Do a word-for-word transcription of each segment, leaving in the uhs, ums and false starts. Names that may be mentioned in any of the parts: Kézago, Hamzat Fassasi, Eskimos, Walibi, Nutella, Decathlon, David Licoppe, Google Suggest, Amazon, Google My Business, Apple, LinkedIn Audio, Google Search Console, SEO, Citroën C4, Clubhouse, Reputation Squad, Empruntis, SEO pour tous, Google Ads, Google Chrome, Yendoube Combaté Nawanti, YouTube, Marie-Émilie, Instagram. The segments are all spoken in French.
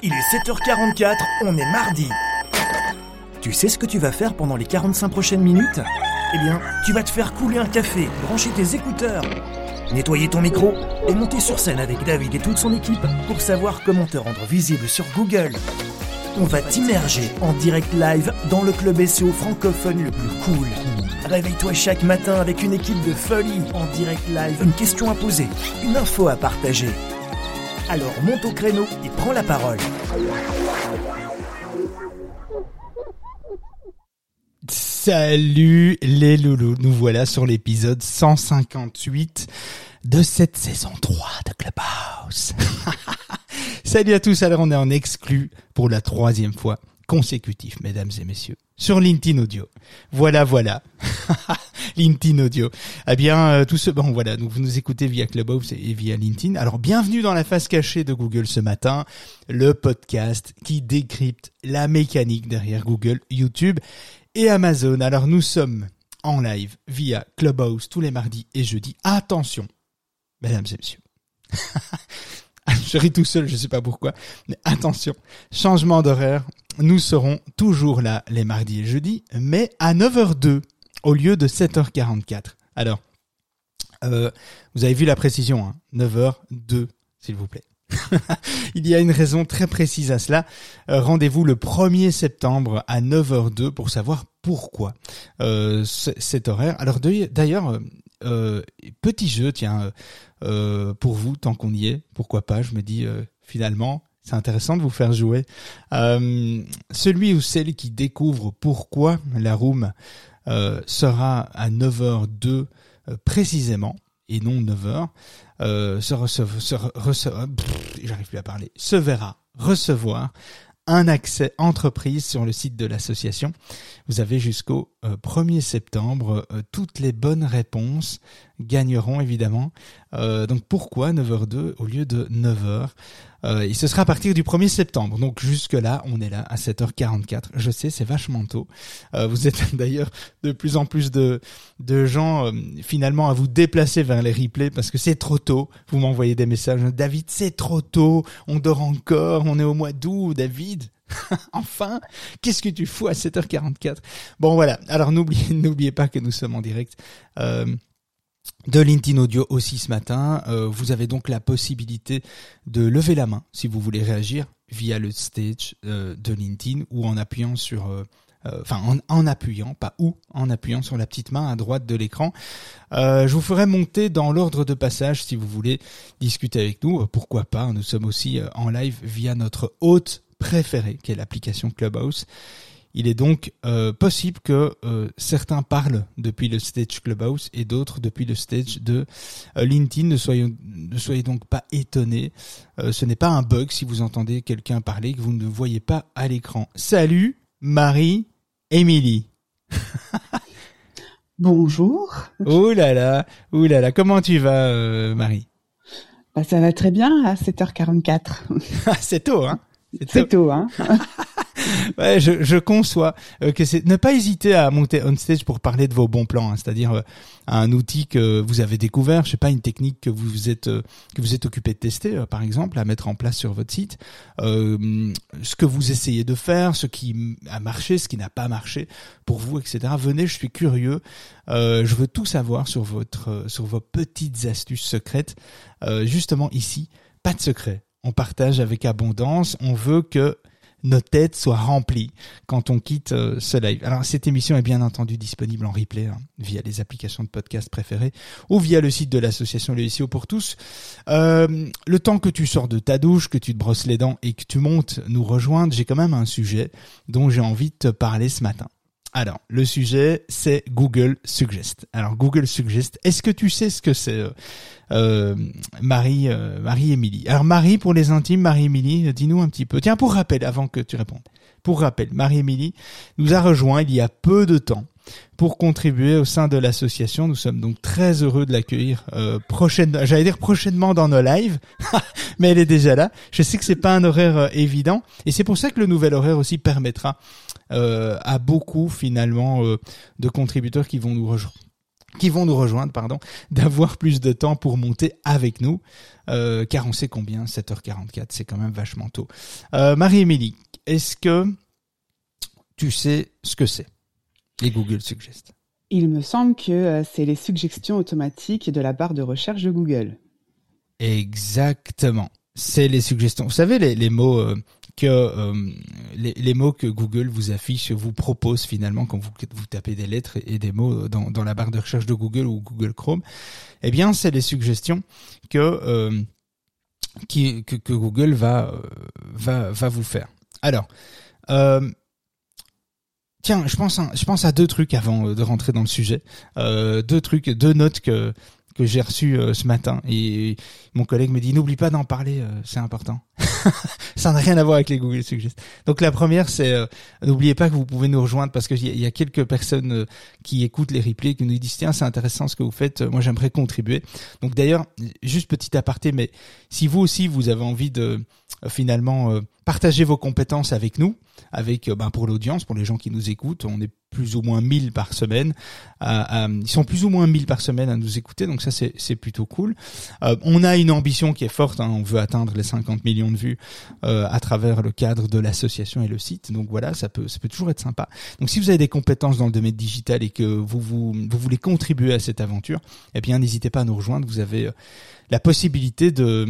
Il est sept heures quarante-quatre, on est mardi. Tu sais ce que tu vas faire pendant les quarante-cinq prochaines minutes ? Eh bien, tu vas te faire couler un café, brancher tes écouteurs, nettoyer ton micro et monter sur scène avec David et toute son équipe pour savoir comment te rendre visible sur Google. On va t'immerger en direct live dans le club S E O francophone le plus cool. Réveille-toi chaque matin avec une équipe de folie en direct live, une question à poser, une info à partager. Alors monte au créneau et prends la parole. Salut les loulous, nous voilà sur l'épisode cent cinquante-huit de cette saison trois de Clubhouse. Salut à tous, alors on est en exclu pour la troisième fois consécutive, mesdames et messieurs, sur LinkedIn Audio. Voilà, voilà. LinkedIn Audio. Eh bien, euh, tout ce... Bon, voilà, donc vous nous écoutez via Clubhouse et via LinkedIn. Alors, bienvenue dans la face cachée de Google ce matin, le podcast qui décrypte la mécanique derrière Google, YouTube et Amazon. Alors, nous sommes en live via Clubhouse tous les mardis et jeudis. Attention, mesdames et messieurs. Je ris tout seul, je sais pas pourquoi, mais attention, changement d'horaire, nous serons toujours là les mardis et jeudis, mais à neuf heures zéro deux au lieu de sept heures quarante-quatre. Alors, euh, vous avez vu la précision, hein, neuf heures zéro deux, s'il vous plaît. Il y a une raison très précise à cela. Euh, rendez-vous le premier septembre à neuf heures zéro deux pour savoir pourquoi euh, c- cet horaire. Alors d'ailleurs... Euh, Euh, petit jeu, tiens, euh, pour vous, tant qu'on y est, pourquoi pas, je me dis, euh, finalement, c'est intéressant de vous faire jouer. Euh, celui ou celle qui découvre pourquoi la room euh, sera à neuf heures zéro deux euh, précisément, et non neuf heures, euh, se, recev- se, re- rece- pff, j'arrive plus à parler, se verra recevoir un accès entreprise sur le site de l'association. Vous avez jusqu'au euh, premier septembre. Euh, toutes les bonnes réponses gagneront évidemment. Euh, donc pourquoi neuf heures zéro deux au lieu de neuf heures euh, et ce sera à partir du premier septembre. Donc jusque-là, on est là à sept heures quarante-quatre. Je sais, c'est vachement tôt. Euh, vous êtes d'ailleurs de plus en plus de, de gens euh, finalement à vous déplacer vers les replays parce que c'est trop tôt. Vous m'envoyez des messages. David, c'est trop tôt. On dort encore. On est au mois d'août, David. Enfin, qu'est-ce que tu fous à sept heures quarante-quatre? Bon voilà, alors n'oubliez, n'oubliez pas que nous sommes en direct euh, de LinkedIn Audio aussi ce matin. Euh, vous avez donc la possibilité de lever la main si vous voulez réagir via le stage euh, de LinkedIn ou en appuyant sur... Euh, Enfin, en, en appuyant, pas ou, en appuyant sur la petite main à droite de l'écran. Euh, je vous ferai monter dans l'ordre de passage si vous voulez discuter avec nous. Pourquoi pas, nous sommes aussi en live via notre hôte préféré, qui est l'application Clubhouse. Il est donc euh, possible que euh, certains parlent depuis le stage Clubhouse et d'autres depuis le stage de euh, LinkedIn. Ne soyez, ne soyez donc pas étonnés. Euh, ce n'est pas un bug si vous entendez quelqu'un parler que vous ne voyez pas à l'écran. Salut Marie-Émilie. Bonjour. Oh là là, oh là là. Comment tu vas, euh, Marie ? Bah, ça va très bien à sept heures quarante-quatre. C'est tôt, hein ? C'est, c'est tôt. tôt, hein. Ouais, je, je conçois que c'est. Ne pas hésiter à monter on stage pour parler de vos bons plans, hein, c'est-à-dire euh, un outil que vous avez découvert, je sais pas, une technique que vous êtes euh, que vous êtes occupé de tester, euh, par exemple, à mettre en place sur votre site, euh, ce que vous essayez de faire, ce qui a marché, ce qui n'a pas marché pour vous, et cetera. Venez, je suis curieux, euh, je veux tout savoir sur votre euh, sur vos petites astuces secrètes. Euh, justement ici, pas de secret. On partage avec abondance. On veut que nos têtes soient remplies quand on quitte euh, ce live. Alors, cette émission est bien entendu disponible en replay hein, via les applications de podcast préférées ou via le site de l'association Le S E O pour tous. Euh, le temps que tu sors de ta douche, que tu te brosses les dents et que tu montes nous rejoindre, j'ai quand même un sujet dont j'ai envie de te parler ce matin. Alors, le sujet, c'est Google Suggest. Alors, Google Suggest, est-ce que tu sais ce que c'est, euh, Marie, euh, Marie-Émilie ? Alors, Marie, pour les intimes, Marie-Émilie, dis-nous un petit peu. Tiens, pour rappel, avant que tu répondes, pour rappel, Marie-Émilie nous a rejoint il y a peu de temps pour contribuer au sein de l'association. Nous sommes donc très heureux de l'accueillir euh, prochainement, j'allais dire prochainement dans nos lives, mais elle est déjà là. Je sais que c'est pas un horaire euh, évident et c'est pour ça que le nouvel horaire aussi permettra Euh, à beaucoup finalement euh, de contributeurs qui vont nous rejoindre qui vont nous rejoindre, pardon, d'avoir plus de temps pour monter avec nous, euh, car on sait combien, sept heures quarante-quatre, c'est quand même vachement tôt. Euh, Marie-Émilie, est-ce que tu sais ce que c'est, les Google Suggest? Il me semble que c'est les suggestions automatiques de la barre de recherche de Google. Exactement, c'est les suggestions. Vous savez, les, les mots... Euh, que euh, les, les mots que Google vous affiche, vous propose finalement quand vous, vous tapez des lettres et des mots dans, dans la barre de recherche de Google ou Google Chrome, eh bien, c'est les suggestions que, euh, qui, que, que Google va, va, va vous faire. Alors, euh, tiens, je pense, à, je pense à deux trucs avant de rentrer dans le sujet. Euh, deux trucs, deux notes que, que j'ai reçues euh, ce matin. Et, et mon collègue me dit, n'oublie pas d'en parler, euh, c'est important. Ça n'a rien à voir avec les Google Suggest. Donc la première, c'est euh, n'oubliez pas que vous pouvez nous rejoindre parce qu'il y, y a quelques personnes euh, qui écoutent les replays qui nous disent tiens c'est intéressant ce que vous faites, moi j'aimerais contribuer. Donc d'ailleurs, juste petit aparté, mais si vous aussi vous avez envie de euh, finalement euh, partager vos compétences avec nous, avec euh, ben, pour l'audience, pour les gens qui nous écoutent, on est plus ou moins mille par semaine. À, à, ils sont plus ou moins mille par semaine à nous écouter, donc ça c'est, c'est plutôt cool. Euh, on a une ambition qui est forte, hein, on veut atteindre les cinquante millions de vues euh, à travers le cadre de l'association et le site. Donc voilà, ça peut, ça peut toujours être sympa. Donc si vous avez des compétences dans le domaine digital et que vous, vous, vous voulez contribuer à cette aventure, eh bien n'hésitez pas à nous rejoindre. Vous avez la possibilité de...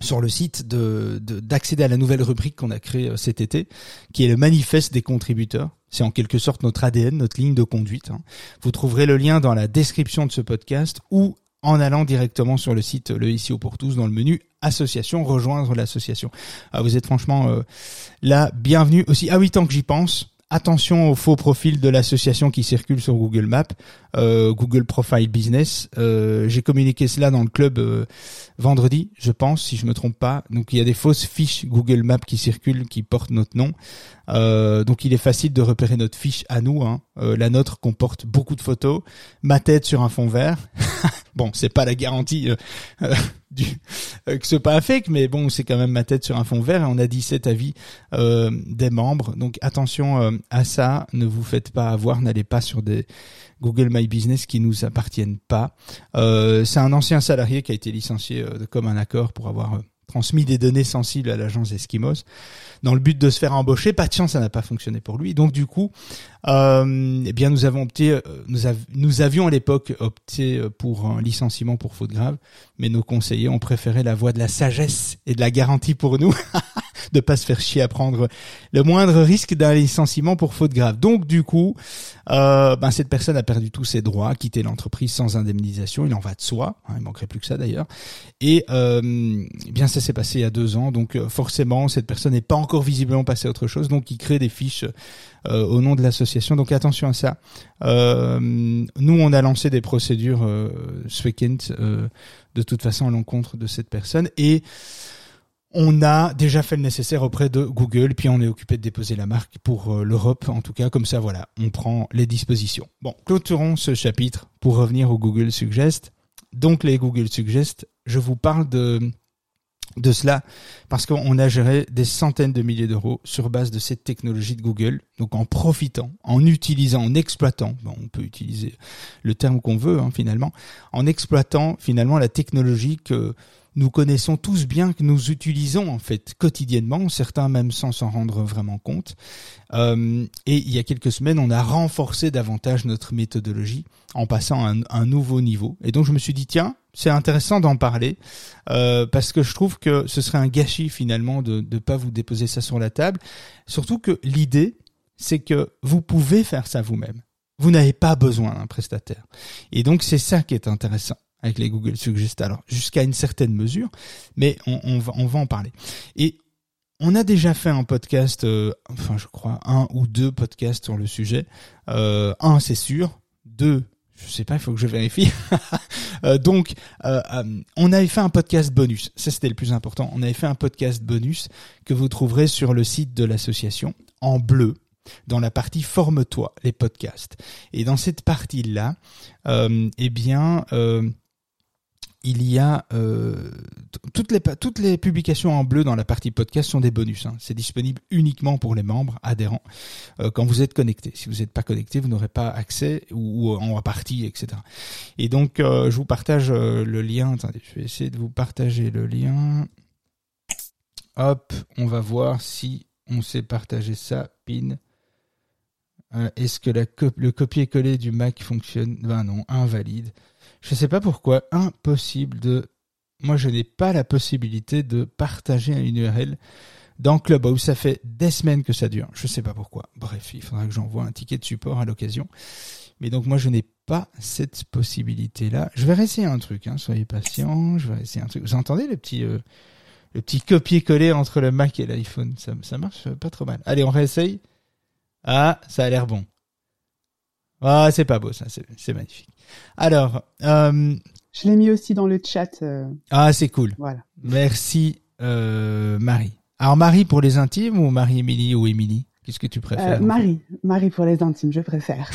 sur le site de, de d'accéder à la nouvelle rubrique qu'on a créée cet été, qui est le manifeste des contributeurs. C'est en quelque sorte notre A D N, notre ligne de conduite. Hein. Vous trouverez le lien dans la description de ce podcast ou en allant directement sur le site le S E O pour tous dans le menu association, rejoindre l'association. Ah, vous êtes franchement euh, la bienvenue aussi. Ah oui, tant que j'y pense. Attention aux faux profils de l'association qui circulent sur Google Maps, euh, Google Profile Business. Euh, j'ai communiqué cela dans le club euh, vendredi, je pense, si je me trompe pas. Donc, il y a des fausses fiches Google Maps qui circulent, qui portent notre nom. Euh, donc, il est facile de repérer notre fiche à nous. Hein. Euh, la nôtre comporte beaucoup de photos, ma tête sur un fond vert. Bon, c'est pas la garantie euh, euh, du, euh, que ce pas un fake, mais bon, c'est quand même ma tête sur un fond vert et on a dix-sept avis euh, des membres. Donc attention euh, à ça, ne vous faites pas avoir, n'allez pas sur des Google My Business qui nous appartiennent pas. Euh, c'est un ancien salarié qui a été licencié euh, de commun accord pour avoir euh, transmis des données sensibles à l'agence Eskimos dans le but de se faire embaucher. Pas de chance, ça n'a pas fonctionné pour lui. Donc du coup, euh, eh bien nous avons opté, nous, av- nous avions à l'époque opté pour un licenciement pour faute grave, mais nos conseillers ont préféré la voie de la sagesse et de la garantie pour nous, de pas se faire chier à prendre le moindre risque d'un licenciement pour faute grave. Donc du coup, euh, ben cette personne a perdu tous ses droits, a quitté l'entreprise sans indemnisation. Il en va de soi, hein, il manquerait plus que ça d'ailleurs. Et euh, eh bien ça s'est passé il y a deux ans, donc euh, forcément cette personne n'est pas encore visiblement passée à autre chose, donc il crée des fiches euh, au nom de l'association. Donc attention à ça. Euh, nous on a lancé des procédures euh, ce week-end euh, de toute façon à l'encontre de cette personne et on a déjà fait le nécessaire auprès de Google, puis on est occupé de déposer la marque pour euh, l'Europe, en tout cas, comme ça, voilà, on prend les dispositions. Bon, clôturons ce chapitre pour revenir au Google Suggest. Donc, les Google Suggest, je vous parle de, de cela parce qu'on a géré des centaines de milliers d'euros sur base de cette technologie de Google, donc en profitant, en utilisant, en exploitant, bon, on peut utiliser le terme qu'on veut, hein, finalement, en exploitant, finalement, la technologie que nous connaissons tous bien, que nous utilisons en fait quotidiennement, certains même sans s'en rendre vraiment compte. Euh, et il y a quelques semaines, on a renforcé davantage notre méthodologie en passant à un, un nouveau niveau. Et donc je me suis dit tiens, c'est intéressant d'en parler euh, parce que je trouve que ce serait un gâchis finalement de ne pas vous déposer ça sur la table. Surtout que l'idée, c'est que vous pouvez faire ça vous-même. Vous n'avez pas besoin d'un prestataire. Et donc c'est ça qui est intéressant avec les Google Suggest, alors jusqu'à une certaine mesure, mais on, on, va, on va en parler. Et on a déjà fait un podcast, euh, enfin je crois un ou deux podcasts sur le sujet. Euh, un, c'est sûr. Deux, je sais pas, il faut que je vérifie. Donc, euh, on avait fait un podcast bonus. Ça, c'était le plus important. On avait fait un podcast bonus que vous trouverez sur le site de l'association en bleu, dans la partie « Forme-toi », les podcasts. Et dans cette partie-là, euh, eh bien... Euh, il y a euh, toutes les toutes les publications en bleu dans la partie podcast sont des bonus. Hein. C'est disponible uniquement pour les membres adhérents euh, quand vous êtes connectés. Si vous n'êtes pas connecté, vous n'aurez pas accès ou, ou en partie, et cetera. Et donc, euh, je vous partage euh, le lien. Attendez, je vais essayer de vous partager le lien. Hop, on va voir si on sait partager ça. Pin. Euh, est-ce que la co- le copier-coller du Mac fonctionne ? Ben non, invalide. Je ne sais pas pourquoi, impossible de... Moi, je n'ai pas la possibilité de partager une U R L dans Clubhouse. Ça fait des semaines que ça dure. Je ne sais pas pourquoi. Bref, il faudra que j'envoie un ticket de support à l'occasion. Mais donc, moi, je n'ai pas cette possibilité-là. Je vais réessayer un truc, hein. Soyez patients. Je vais réessayer un truc. Vous entendez le petit, euh, le petit copier-coller entre le Mac et l'iPhone ? Ça, ça marche pas trop mal. Allez, on réessaye. Ah, ça a l'air bon. Ah, c'est pas beau, ça, c'est, c'est magnifique. Alors, euh... je l'ai mis aussi dans le chat. Euh... Ah, c'est cool. Voilà. Merci, euh, Marie. Alors, Marie pour les intimes ou Marie-Émilie ou Émilie ? Qu'est-ce que tu préfères ? euh, Marie, Marie pour les intimes, je préfère.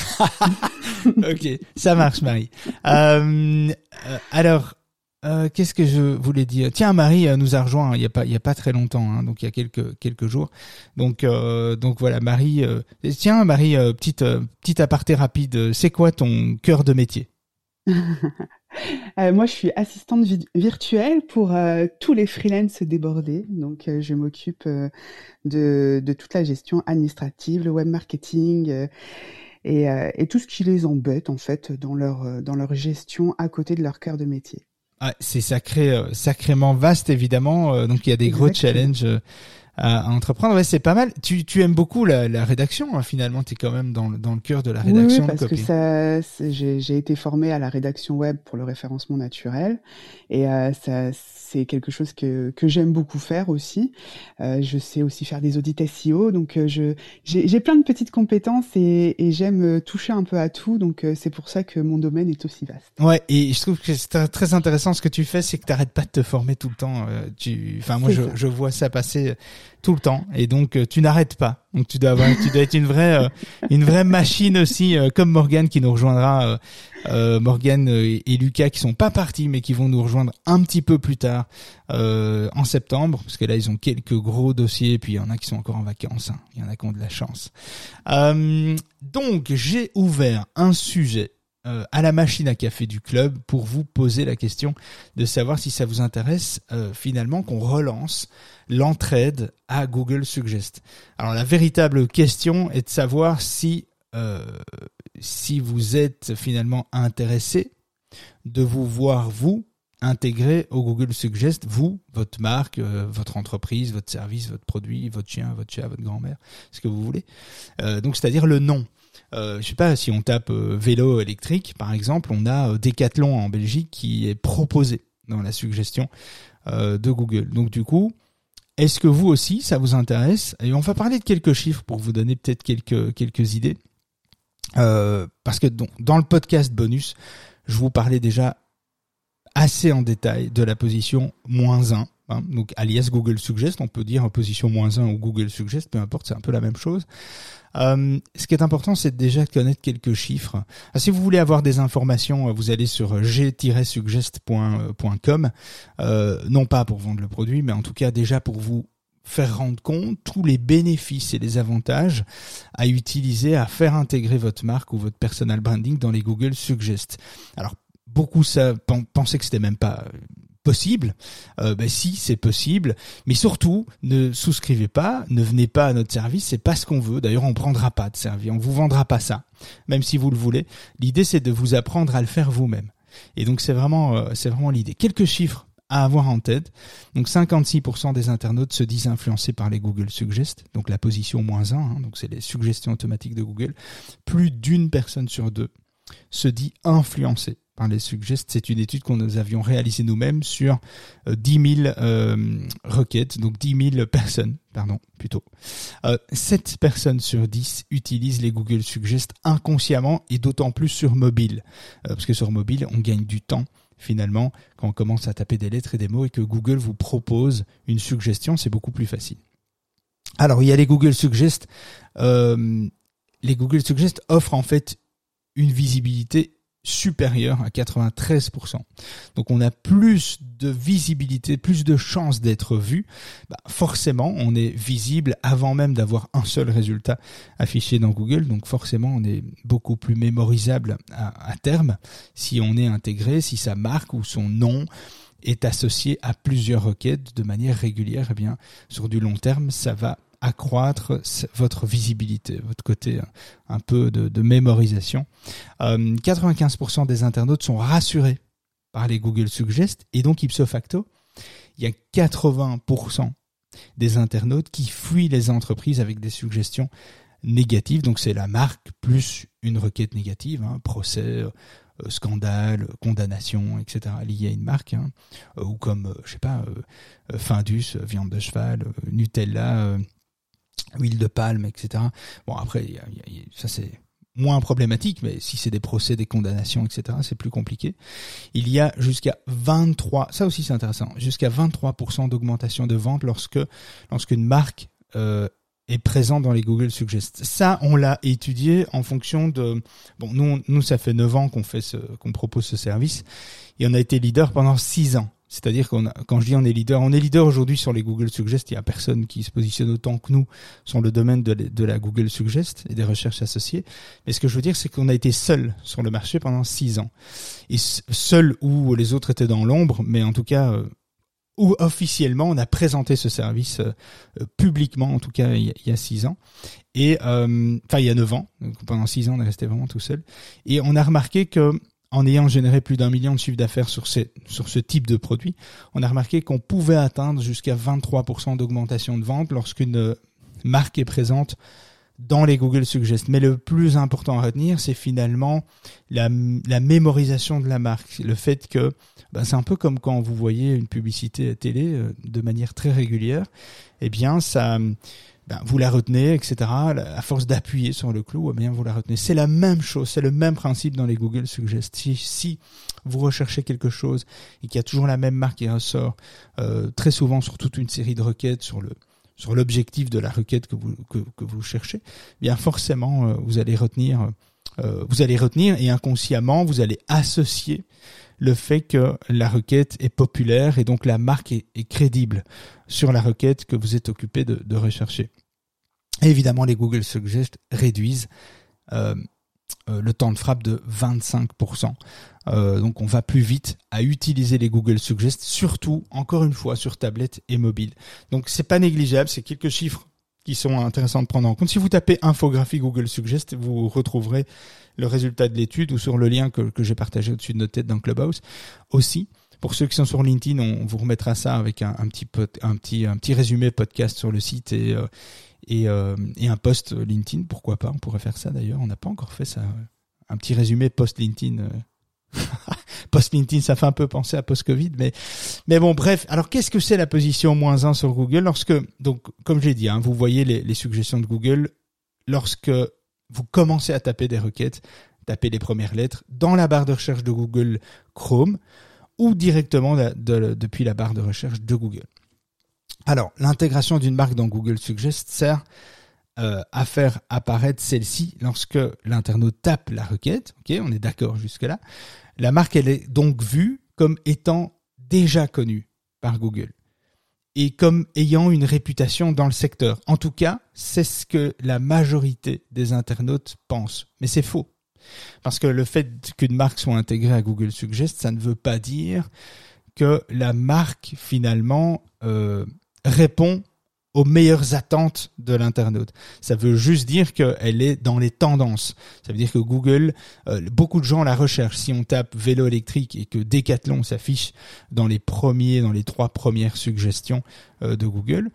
Ok, ça marche, Marie. euh, euh, alors. Euh, qu'est-ce que je voulais dire ? Tiens, Marie nous a rejoint. Hein, il y a pas, il y a pas très longtemps. Hein, donc il y a quelques quelques jours. Donc euh, donc voilà, Marie. Euh, tiens, Marie, euh, petite euh, petite aparté rapide. C'est quoi ton cœur de métier ? euh, Moi, je suis assistante vi- virtuelle pour euh, tous les freelances débordés. Donc euh, je m'occupe euh, de de toute la gestion administrative, le web marketing. Euh, et euh, et tout ce qui les embête en fait dans leur dans leur gestion à côté de leur cœur de métier. Ah, c'est sacré, euh, sacrément vaste évidemment, euh, donc il y a des Exactement. Gros challenges euh, à, à entreprendre. Ouais, c'est pas mal. Tu, tu aimes beaucoup la, la rédaction, hein, finalement. T'es quand même dans, dans le cœur de la rédaction. Oui, oui, parce copy. que ça, c'est, j'ai, j'ai été formée à la rédaction web pour le référencement naturel, et euh, ça, c'est quelque chose que que j'aime beaucoup faire aussi. Euh, je sais aussi faire des audits S E O, donc euh, je, j'ai, j'ai plein de petites compétences et, et j'aime toucher un peu à tout. Donc euh, c'est pour ça que mon domaine est aussi vaste. Ouais, et je trouve que c'est très intéressant. Ce que tu fais, c'est que tu n'arrêtes pas de te former tout le temps. Euh, tu... Enfin, moi, je, je vois ça passer tout le temps, et donc euh, tu n'arrêtes pas. Donc tu dois avoir, tu dois être une vraie, euh, une vraie machine aussi, euh, comme Morgan qui nous rejoindra. Euh, euh, Morgan et, et Lucas qui sont pas partis, mais qui vont nous rejoindre un petit peu plus tard euh, en septembre, parce que là ils ont quelques gros dossiers, puis il y en a qui sont encore en vacances. Hein. Il y en a qui ont de la chance. Euh, donc j'ai ouvert un sujet. Euh, à la machine à café du club pour vous poser la question de savoir si ça vous intéresse euh, finalement qu'on relance l'entraide à Google Suggest. Alors la véritable question est de savoir si euh, si vous êtes finalement intéressé de vous voir vous intégrer au Google Suggest, vous, votre marque, euh, votre entreprise, votre service, votre produit, votre chien, votre chat, votre grand-mère, ce que vous voulez. Euh, donc c'est-à-dire le nom. Euh, je sais pas, si on tape euh, vélo électrique par exemple, on a euh, Decathlon en Belgique qui est proposé dans la suggestion euh, de Google. Donc du coup, est-ce que vous aussi ça vous intéresse ? Et on va parler de quelques chiffres pour vous donner peut-être quelques quelques idées, euh, parce que donc, dans le podcast bonus, je vous parlais déjà assez en détail de la position moins un. Hein, donc alias Google Suggest, on peut dire en position moins un ou Google Suggest, peu importe, c'est un peu la même chose. Euh, ce qui est important, c'est déjà de connaître quelques chiffres. Ah, si vous voulez avoir des informations, vous allez sur g tiret suggest point com, euh, non pas pour vendre le produit, mais en tout cas déjà pour vous faire rendre compte tous les bénéfices et les avantages à utiliser, à faire intégrer votre marque ou votre personal branding dans les Google Suggest. Alors, beaucoup ça pensaient que c'était même pas... possible, euh, ben si c'est possible, mais surtout ne souscrivez pas, ne venez pas à notre service, c'est pas ce qu'on veut. D'ailleurs, on prendra pas de service, on vous vendra pas ça, même si vous le voulez. L'idée, c'est de vous apprendre à le faire vous-même. Et donc c'est vraiment, euh, c'est vraiment l'idée. Quelques chiffres à avoir en tête. Donc cinquante-six pour cent des internautes se disent influencés par les Google Suggest, donc la position moins un, hein, donc c'est les suggestions automatiques de Google. Plus d'une personne sur deux se dit influencée. Les Suggest, c'est une étude qu'on nous avions réalisée nous-mêmes sur dix mille euh, requêtes, donc dix mille personnes, pardon, plutôt. Euh, sept personnes sur dix utilisent les Google Suggest inconsciemment et d'autant plus sur mobile, euh, parce que sur mobile, on gagne du temps finalement quand on commence à taper des lettres et des mots et que Google vous propose une suggestion, c'est beaucoup plus facile. Alors, il y a les Google Suggest. Euh, les Google Suggest offrent en fait une visibilité supérieur à quatre-vingt-treize pour cent. Donc on a plus de visibilité, plus de chances d'être vu. Bah, forcément, on est visible avant même d'avoir un seul résultat affiché dans Google. Donc forcément, on est beaucoup plus mémorisable à, à terme si on est intégré, si sa marque ou son nom est associé à plusieurs requêtes de manière régulière. Eh bien, sur du long terme, ça va accroître votre visibilité, votre côté un peu de, de mémorisation. Euh, quatre-vingt-quinze pour cent des internautes sont rassurés par les Google Suggest et donc ipso facto, il y a quatre-vingts pour cent des internautes qui fuient les entreprises avec des suggestions négatives. Donc c'est la marque plus une requête négative, hein, procès, Euh, scandale, condamnation, et cetera lié à une marque, hein. euh, ou comme, euh, je sais pas, euh, Findus, euh, viande de cheval, euh, Nutella, euh, huile de palme, et cetera. Bon, après, y a, y a, y a, ça c'est moins problématique, mais si c'est des procès, des condamnations, et cetera, c'est plus compliqué. Il y a jusqu'à vingt-trois, ça aussi c'est intéressant, jusqu'à vingt-trois pour cent d'augmentation de vente lorsque lorsqu'une marque euh, est présent dans les Google Suggest. Ça, on l'a étudié en fonction de... Bon, nous, nous ça fait neuf ans qu'on fait ce, qu'on propose ce service et on a été leader pendant six ans. C'est-à-dire qu'on a, quand je dis on est leader, on est leader aujourd'hui sur les Google Suggest. Il n'y a personne qui se positionne autant que nous sur le domaine de, de la Google Suggest et des recherches associées. Mais ce que je veux dire, c'est qu'on a été seul sur le marché pendant six ans. Et seul où les autres étaient dans l'ombre, mais en tout cas... où officiellement on a présenté ce service euh, publiquement, en tout cas il y a six ans, et euh, enfin il y a neuf ans, donc pendant six ans on est resté vraiment tout seul, et on a remarqué que en ayant généré plus d'un million de chiffres d'affaires sur ces sur ce type de produit, on a remarqué qu'on pouvait atteindre jusqu'à vingt-trois pour cent d'augmentation de vente lorsqu'une marque est présente dans les Google Suggest. Mais le plus important à retenir, c'est finalement la, la mémorisation de la marque. Le fait que, ben, c'est un peu comme quand vous voyez une publicité à télé euh, de manière très régulière, eh bien, ça, ben, vous la retenez, et cetera. À force d'appuyer sur le clou, eh bien, vous la retenez. C'est la même chose, c'est le même principe dans les Google Suggest. Si, si vous recherchez quelque chose et qu'il y a toujours la même marque qui ressort euh, très souvent sur toute une série de requêtes, sur le sur l'objectif de la requête que vous que, que vous cherchez, bien forcément euh, vous allez retenir euh, vous allez retenir et inconsciemment vous allez associer le fait que la requête est populaire et donc la marque est, est crédible sur la requête que vous êtes occupé de, de rechercher. Et évidemment, les Google Suggest réduisent euh, euh, le temps de frappe de vingt-cinq pour cent. Euh, donc on va plus vite à utiliser les Google Suggest, surtout, encore une fois, sur tablette et mobile. Donc c'est pas négligeable, c'est quelques chiffres qui sont intéressants de prendre en compte. Si vous tapez infographie Google Suggest, vous retrouverez le résultat de l'étude ou sur le lien que, que j'ai partagé au-dessus de notre tête dans Clubhouse aussi. Pour ceux qui sont sur LinkedIn, on vous remettra ça avec un, un, petit, pot, un, petit, un petit résumé podcast sur le site et, euh, et, euh, et un post LinkedIn, pourquoi pas, on pourrait faire ça d'ailleurs, on n'a pas encore fait ça, un petit résumé post LinkedIn. Euh, Post-LinkedIn, ça fait un peu penser à post-Covid, mais mais bon, bref. Alors, qu'est-ce que c'est la position moins un sur Google lorsque, donc, comme j'ai dit, hein, vous voyez les, les suggestions de Google lorsque vous commencez à taper des requêtes, taper les premières lettres dans la barre de recherche de Google Chrome ou directement de, de, depuis la barre de recherche de Google. Alors, l'intégration d'une marque dans Google Suggest sert Euh, à faire apparaître celle-ci lorsque l'internaute tape la requête. Ok, on est d'accord jusque-là. La marque, elle est donc vue comme étant déjà connue par Google et comme ayant une réputation dans le secteur. En tout cas, c'est ce que la majorité des internautes pensent. Mais c'est faux. Parce que le fait qu'une marque soit intégrée à Google Suggest, ça ne veut pas dire que la marque, finalement, euh, répond aux meilleures attentes de l'internaute. Ça veut juste dire qu'elle est dans les tendances. Ça veut dire que Google, euh, beaucoup de gens la recherchent. Si on tape vélo électrique et que Decathlon s'affiche dans les premiers, dans les trois premières suggestions euh, de Google,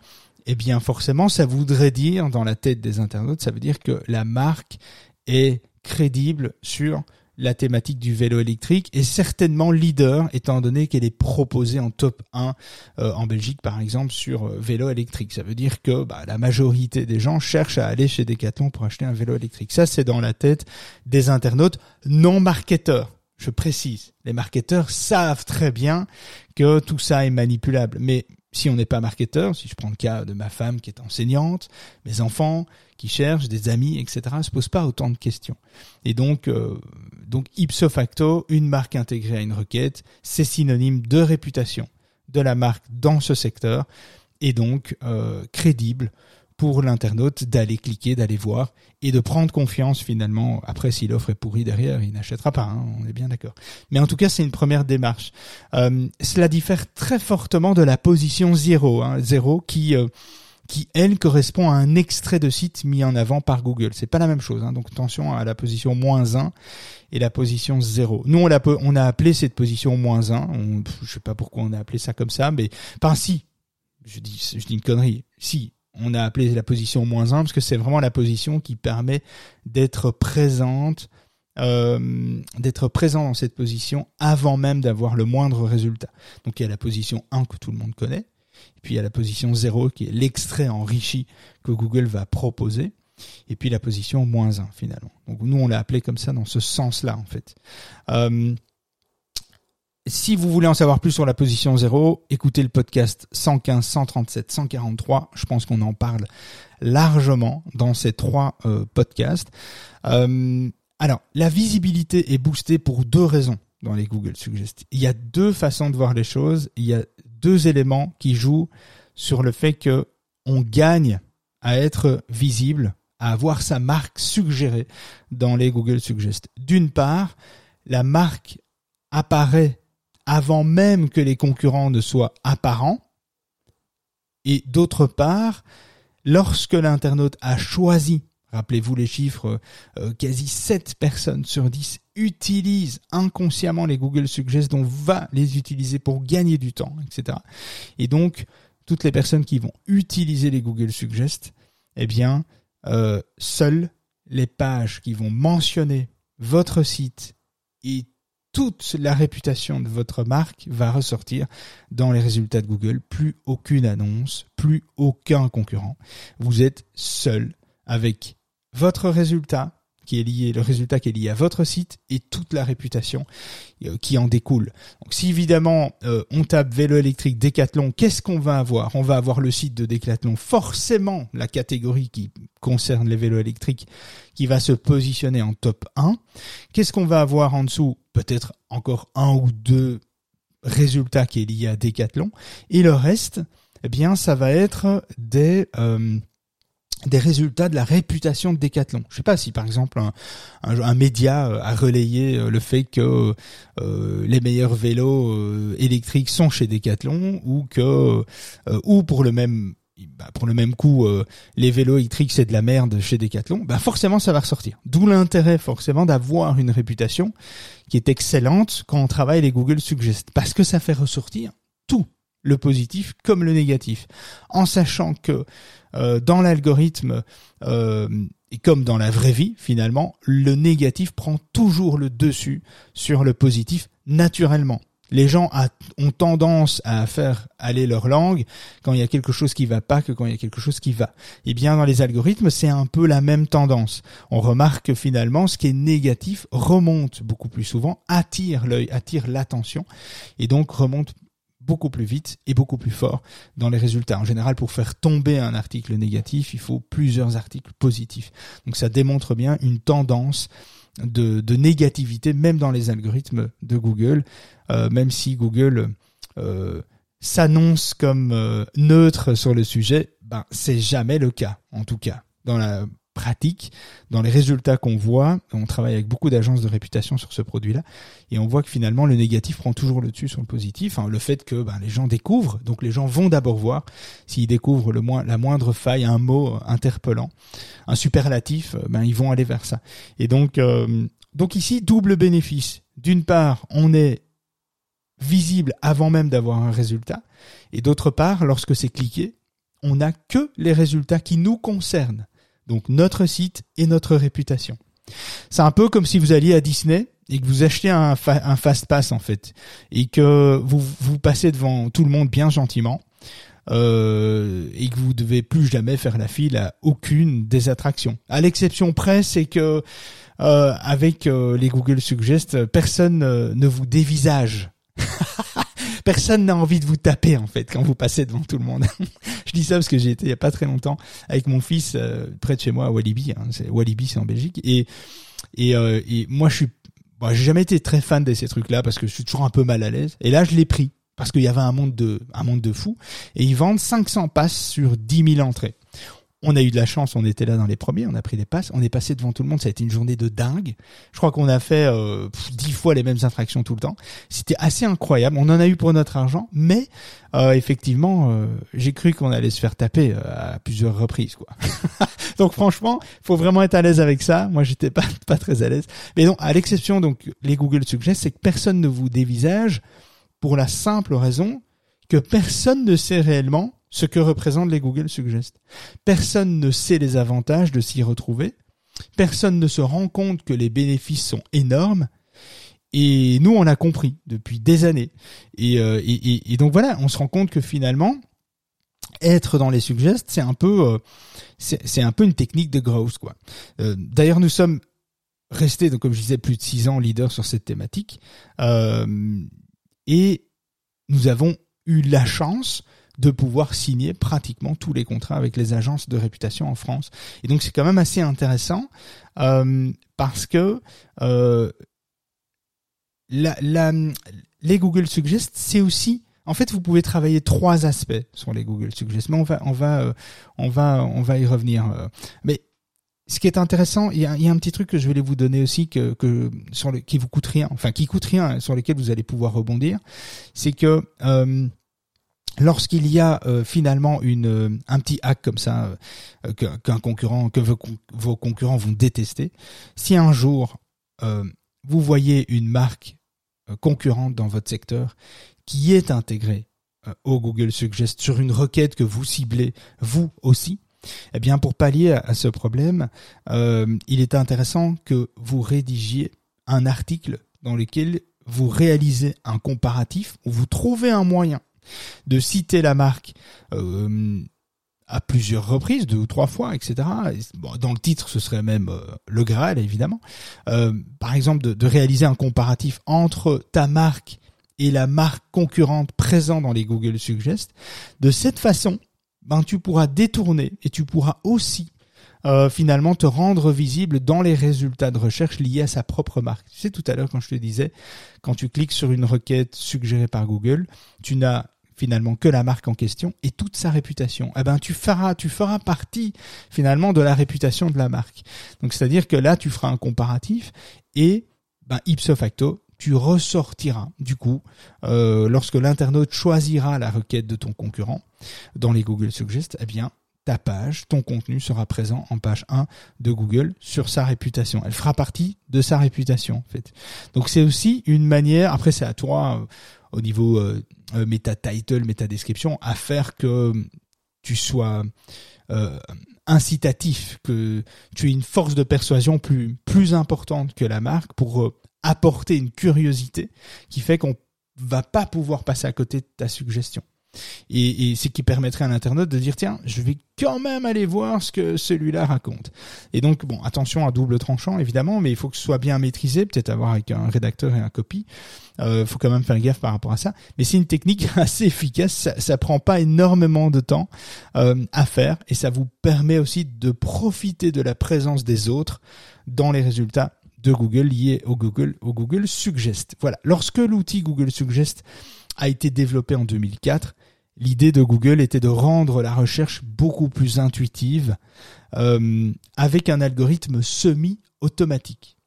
eh bien forcément, ça voudrait dire, dans la tête des internautes, ça veut dire que la marque est crédible sur la thématique du vélo électrique et certainement leader, étant donné qu'elle est proposée en top un euh, en Belgique, par exemple, sur euh, vélo électrique. Ça veut dire que bah, la majorité des gens cherchent à aller chez Decathlon pour acheter un vélo électrique. Ça, c'est dans la tête des internautes non marketeurs. Je précise, les marketeurs savent très bien que tout ça est manipulable, mais si on n'est pas marketeur, si je prends le cas de ma femme qui est enseignante, mes enfants qui cherchent, des amis, et cetera, ne se posent pas autant de questions. Et donc, euh, donc ipso facto, une marque intégrée à une requête, c'est synonyme de réputation de la marque dans ce secteur et donc euh, crédible pour l'internaute d'aller cliquer, d'aller voir et de prendre confiance finalement. Après, si l'offre est pourrie derrière, il n'achètera pas, hein, on est bien d'accord. Mais en tout cas, c'est une première démarche. Euh, cela diffère très fortement de la position zéro, hein, zéro qui, euh, qui, elle, correspond à un extrait de site mis en avant par Google. C'est pas la même chose, hein, donc attention à la position moins un et la position zéro. Nous, on, l'a, on a appelé cette position moins un, on, je sais pas pourquoi on a appelé ça comme ça, mais enfin si, je dis, je dis une connerie, si. On a appelé la position moins un parce que c'est vraiment la position qui permet d'être présente, euh, d'être présent dans cette position avant même d'avoir le moindre résultat. Donc il y a la position un que tout le monde connaît, et puis il y a la position zéro qui est l'extrait enrichi que Google va proposer, et puis la position moins un finalement. Donc nous on l'a appelé comme ça dans ce sens-là en fait. Euh, Si vous voulez en savoir plus sur la position zéro, écoutez le podcast cent quinze, cent trente-sept, cent quarante-trois. Je pense qu'on en parle largement dans ces trois euh, podcasts. Euh, alors, la visibilité est boostée pour deux raisons dans les Google Suggest. Il y a deux façons de voir les choses. Il y a deux éléments qui jouent sur le fait que on gagne à être visible, à avoir sa marque suggérée dans les Google Suggest. D'une part, la marque apparaît avant même que les concurrents ne soient apparents. Et d'autre part, lorsque l'internaute a choisi, rappelez-vous les chiffres, euh, quasi sept personnes sur dix utilisent inconsciemment les Google Suggest, donc va les utiliser pour gagner du temps, et cetera. Et donc, toutes les personnes qui vont utiliser les Google Suggest, eh bien, euh, seules les pages qui vont mentionner votre site et toute la réputation de votre marque va ressortir dans les résultats de Google. Plus aucune annonce, plus aucun concurrent. Vous êtes seul avec votre résultat, qui est lié, le résultat qui est lié à votre site et toute la réputation qui en découle. Donc, si évidemment euh, on tape vélo électrique Decathlon, qu'est-ce qu'on va avoir ? On va avoir le site de Decathlon, forcément la catégorie qui concerne les vélos électriques qui va se positionner en top un. Qu'est-ce qu'on va avoir en dessous ? Peut-être encore un ou deux résultats qui est lié à Decathlon. Et le reste, eh bien, ça va être des euh, des résultats de la réputation de Decathlon. Je sais pas si, par exemple, un, un, un média a relayé le fait que euh, les meilleurs vélos euh, électriques sont chez Decathlon ou que, euh, ou pour le même Bah pour le même coup, euh, les vélos électriques c'est de la merde chez Decathlon, bah forcément ça va ressortir. D'où l'intérêt forcément d'avoir une réputation qui est excellente quand on travaille les Google Suggest, parce que ça fait ressortir tout, le positif comme le négatif, en sachant que euh, dans l'algorithme euh, et comme dans la vraie vie finalement, le négatif prend toujours le dessus sur le positif naturellement. Les gens a, ont tendance à faire aller leur langue quand il y a quelque chose qui va pas que quand il y a quelque chose qui va. Eh bien, dans les algorithmes, c'est un peu la même tendance. On remarque que finalement, ce qui est négatif remonte beaucoup plus souvent, attire l'œil, attire l'attention et donc remonte beaucoup plus vite et beaucoup plus fort dans les résultats. En général, pour faire tomber un article négatif, il faut plusieurs articles positifs. Donc, ça démontre bien une tendance De, de négativité, même dans les algorithmes de Google, euh, même si Google euh, s'annonce comme euh, neutre sur le sujet, ben c'est jamais le cas, en tout cas. Dans la pratique, dans les résultats qu'on voit, on travaille avec beaucoup d'agences de réputation sur ce produit-là, et on voit que finalement le négatif prend toujours le dessus sur le positif, hein, le fait que ben, les gens découvrent, donc les gens vont d'abord voir, s'ils découvrent le moins, la moindre faille, un mot interpellant, un superlatif, ben, ils vont aller vers ça. Et donc, euh, donc ici, double bénéfice. D'une part, on est visible avant même d'avoir un résultat, et d'autre part, lorsque c'est cliqué, on n'a que les résultats qui nous concernent. Donc notre site et notre réputation. C'est un peu comme si vous alliez à Disney et que vous achetez un, fa- un fast pass en fait et que vous vous passez devant tout le monde bien gentiment euh, et que vous devez plus jamais faire la file à aucune des attractions. À l'exception près, c'est que euh, avec euh, les Google Suggest, personne euh, ne vous dévisage. personne n'a envie de vous taper en fait quand vous passez devant tout le monde. Je dis ça parce que j'ai été il y a pas très longtemps avec mon fils euh, près de chez moi à Walibi. Hein, c'est, Walibi, c'est en Belgique. Et et, euh, et moi, je suis, bon, j'ai jamais été très fan de ces trucs-là parce que je suis toujours un peu mal à l'aise. Et là, je l'ai pris parce qu'il y avait un monde de un monde de fous. Et ils vendent cinq cents passes sur dix mille entrées. On a eu de la chance, on était là dans les premiers, on a pris les passes, on est passé devant tout le monde, ça a été une journée de dingue. Je crois qu'on a fait euh, dix fois les mêmes infractions tout le temps. C'était assez incroyable, on en a eu pour notre argent, mais euh, effectivement, euh, j'ai cru qu'on allait se faire taper euh, à plusieurs reprises, quoi. Donc franchement, faut vraiment être à l'aise avec ça. Moi, j'étais pas pas très à l'aise. Mais non, à l'exception donc les Google Suggest, c'est que personne ne vous dévisage pour la simple raison que personne ne sait réellement ce que représentent les Google Suggest. Personne ne sait les avantages de s'y retrouver. Personne ne se rend compte que les bénéfices sont énormes. Et nous, on l'a compris depuis des années. Et, euh, et, et, et donc voilà, on se rend compte que finalement, être dans les Suggest, c'est un peu, euh, c'est, c'est un peu une technique de growth, quoi. Euh, d'ailleurs, nous sommes restés, donc comme je disais, plus de six ans leader sur cette thématique. Euh, et nous avons eu la chance de pouvoir signer pratiquement tous les contrats avec les agences de réputation en France. Et donc, c'est quand même assez intéressant euh, parce que euh, la, la, les Google Suggest, c'est aussi... En fait, vous pouvez travailler trois aspects sur les Google Suggest, mais on va, on va, euh, on va, on va y revenir. Euh. Mais ce qui est intéressant, il y a, il y a un petit truc que je vais vous donner aussi que, que sur le, qui vous coûte rien, enfin qui coûte rien, sur lequel vous allez pouvoir rebondir, c'est que euh, lorsqu'il y a euh, finalement une euh, un petit hack comme ça euh, qu'un, qu'un concurrent que vos, vos concurrents vont détester, si un jour euh, vous voyez une marque euh, concurrente dans votre secteur qui est intégrée euh, au Google Suggest sur une requête que vous ciblez vous aussi, eh bien pour pallier à, à ce problème, euh, il est intéressant que vous rédigiez un article dans lequel vous réalisez un comparatif où vous trouvez un moyen de citer la marque euh, à plusieurs reprises, deux ou trois fois, et cetera. Bon, dans le titre, ce serait même euh, le Graal, évidemment. Euh, par exemple, de, de réaliser un comparatif entre ta marque et la marque concurrente présente dans les Google Suggest. De cette façon, ben, tu pourras détourner et tu pourras aussi Euh, finalement te rendre visible dans les résultats de recherche liés à sa propre marque. Tu sais, tout à l'heure, quand je te disais, quand tu cliques sur une requête suggérée par Google, tu n'as finalement que la marque en question et toute sa réputation. Eh ben, tu feras, tu feras partie finalement de la réputation de la marque. Donc, c'est-à-dire que là, tu feras un comparatif et, ben, ipso facto, tu ressortiras, du coup, euh, lorsque l'internaute choisira la requête de ton concurrent dans les Google Suggest, eh bien, ta page, ton contenu sera présent en page un de Google sur sa réputation. Elle fera partie de sa réputation, en fait. Donc, c'est aussi une manière, après, c'est à toi, euh, au niveau euh, euh, méta title, méta description, à faire que tu sois euh, incitatif, que tu aies une force de persuasion plus, plus importante que la marque pour euh, apporter une curiosité qui fait qu'on va pas pouvoir passer à côté de ta suggestion. Et, et ce qui permettrait à l'internaute de dire tiens, je vais quand même aller voir ce que celui-là raconte. Et donc bon, attention à double tranchant évidemment, mais il faut que ce soit bien maîtrisé, peut-être avoir avec un rédacteur et un copy. Euh, faut quand même faire gaffe par rapport à ça. Mais c'est une technique assez efficace, ça, ça prend pas énormément de temps euh, à faire et ça vous permet aussi de profiter de la présence des autres dans les résultats de Google liés au Google, au Google Suggest. Voilà. Lorsque l'outil Google Suggest a été développé en deux mille quatre. L'idée de Google était de rendre la recherche beaucoup plus intuitive euh, avec un algorithme semi-automatique.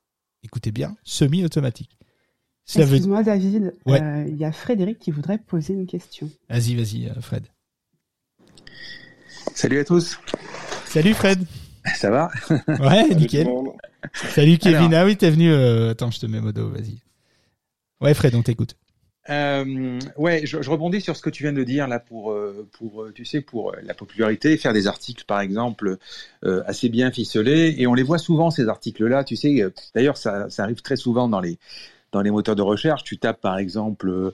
Écoutez bien, semi-automatique. Cela Excuse-moi veut... David, il ouais. euh, y a Frédéric qui voudrait poser une question. Vas-y, vas-y Fred. Salut à tous. Salut Fred. Ça va ? Ouais, nickel. Salut Kevin. Alors... Ah oui, t'es venu. Euh... Attends, je te mets modo, vas-y. Ouais Fred, on t'écoute. Euh, ouais, je, je rebondis sur ce que tu viens de dire là pour pour tu sais pour la popularité, faire des articles par exemple euh, assez bien ficelés et on les voit souvent ces articles là, tu sais. Euh, d'ailleurs ça ça arrive très souvent dans les dans les moteurs de recherche. Tu tapes par exemple euh,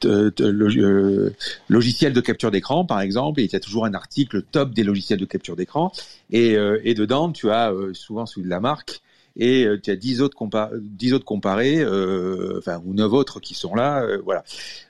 te, te, le, euh, logiciel de capture d'écran par exemple et il y a toujours un article top des logiciels de capture d'écran et euh, et dedans tu as euh, souvent celui de la marque. et euh, tu as dix autres, compa- dix autres comparés, euh, enfin, ou neuf autres qui sont là, euh, voilà.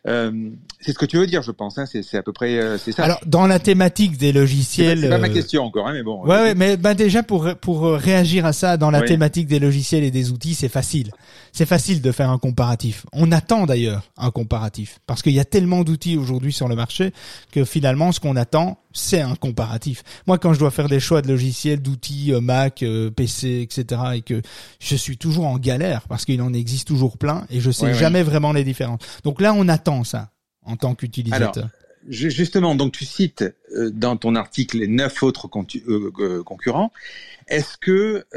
Euh, c'est ce que tu veux dire, je pense, hein, c'est, c'est à peu près, euh, c'est ça. Alors, dans la thématique des logiciels... C'est pas, c'est pas ma question encore, hein, mais bon. Ouais, euh, ouais, mais bah, déjà, pour, pour réagir à ça, dans la oui. thématique des logiciels et des outils, c'est facile. C'est facile de faire un comparatif. On attend d'ailleurs un comparatif, parce qu'il y a tellement d'outils aujourd'hui sur le marché que finalement, ce qu'on attend, c'est un comparatif. Moi, quand je dois faire des choix de logiciels, d'outils, Mac, P C, et cetera, et que je suis toujours en galère parce qu'il en existe toujours plein et je sais ouais, jamais ouais. vraiment les différences. Donc là, on attend ça en tant qu'utilisateur. Alors, justement, donc tu cites euh, dans ton article les neuf autres con- euh, concurrents. Est-ce que, enfin,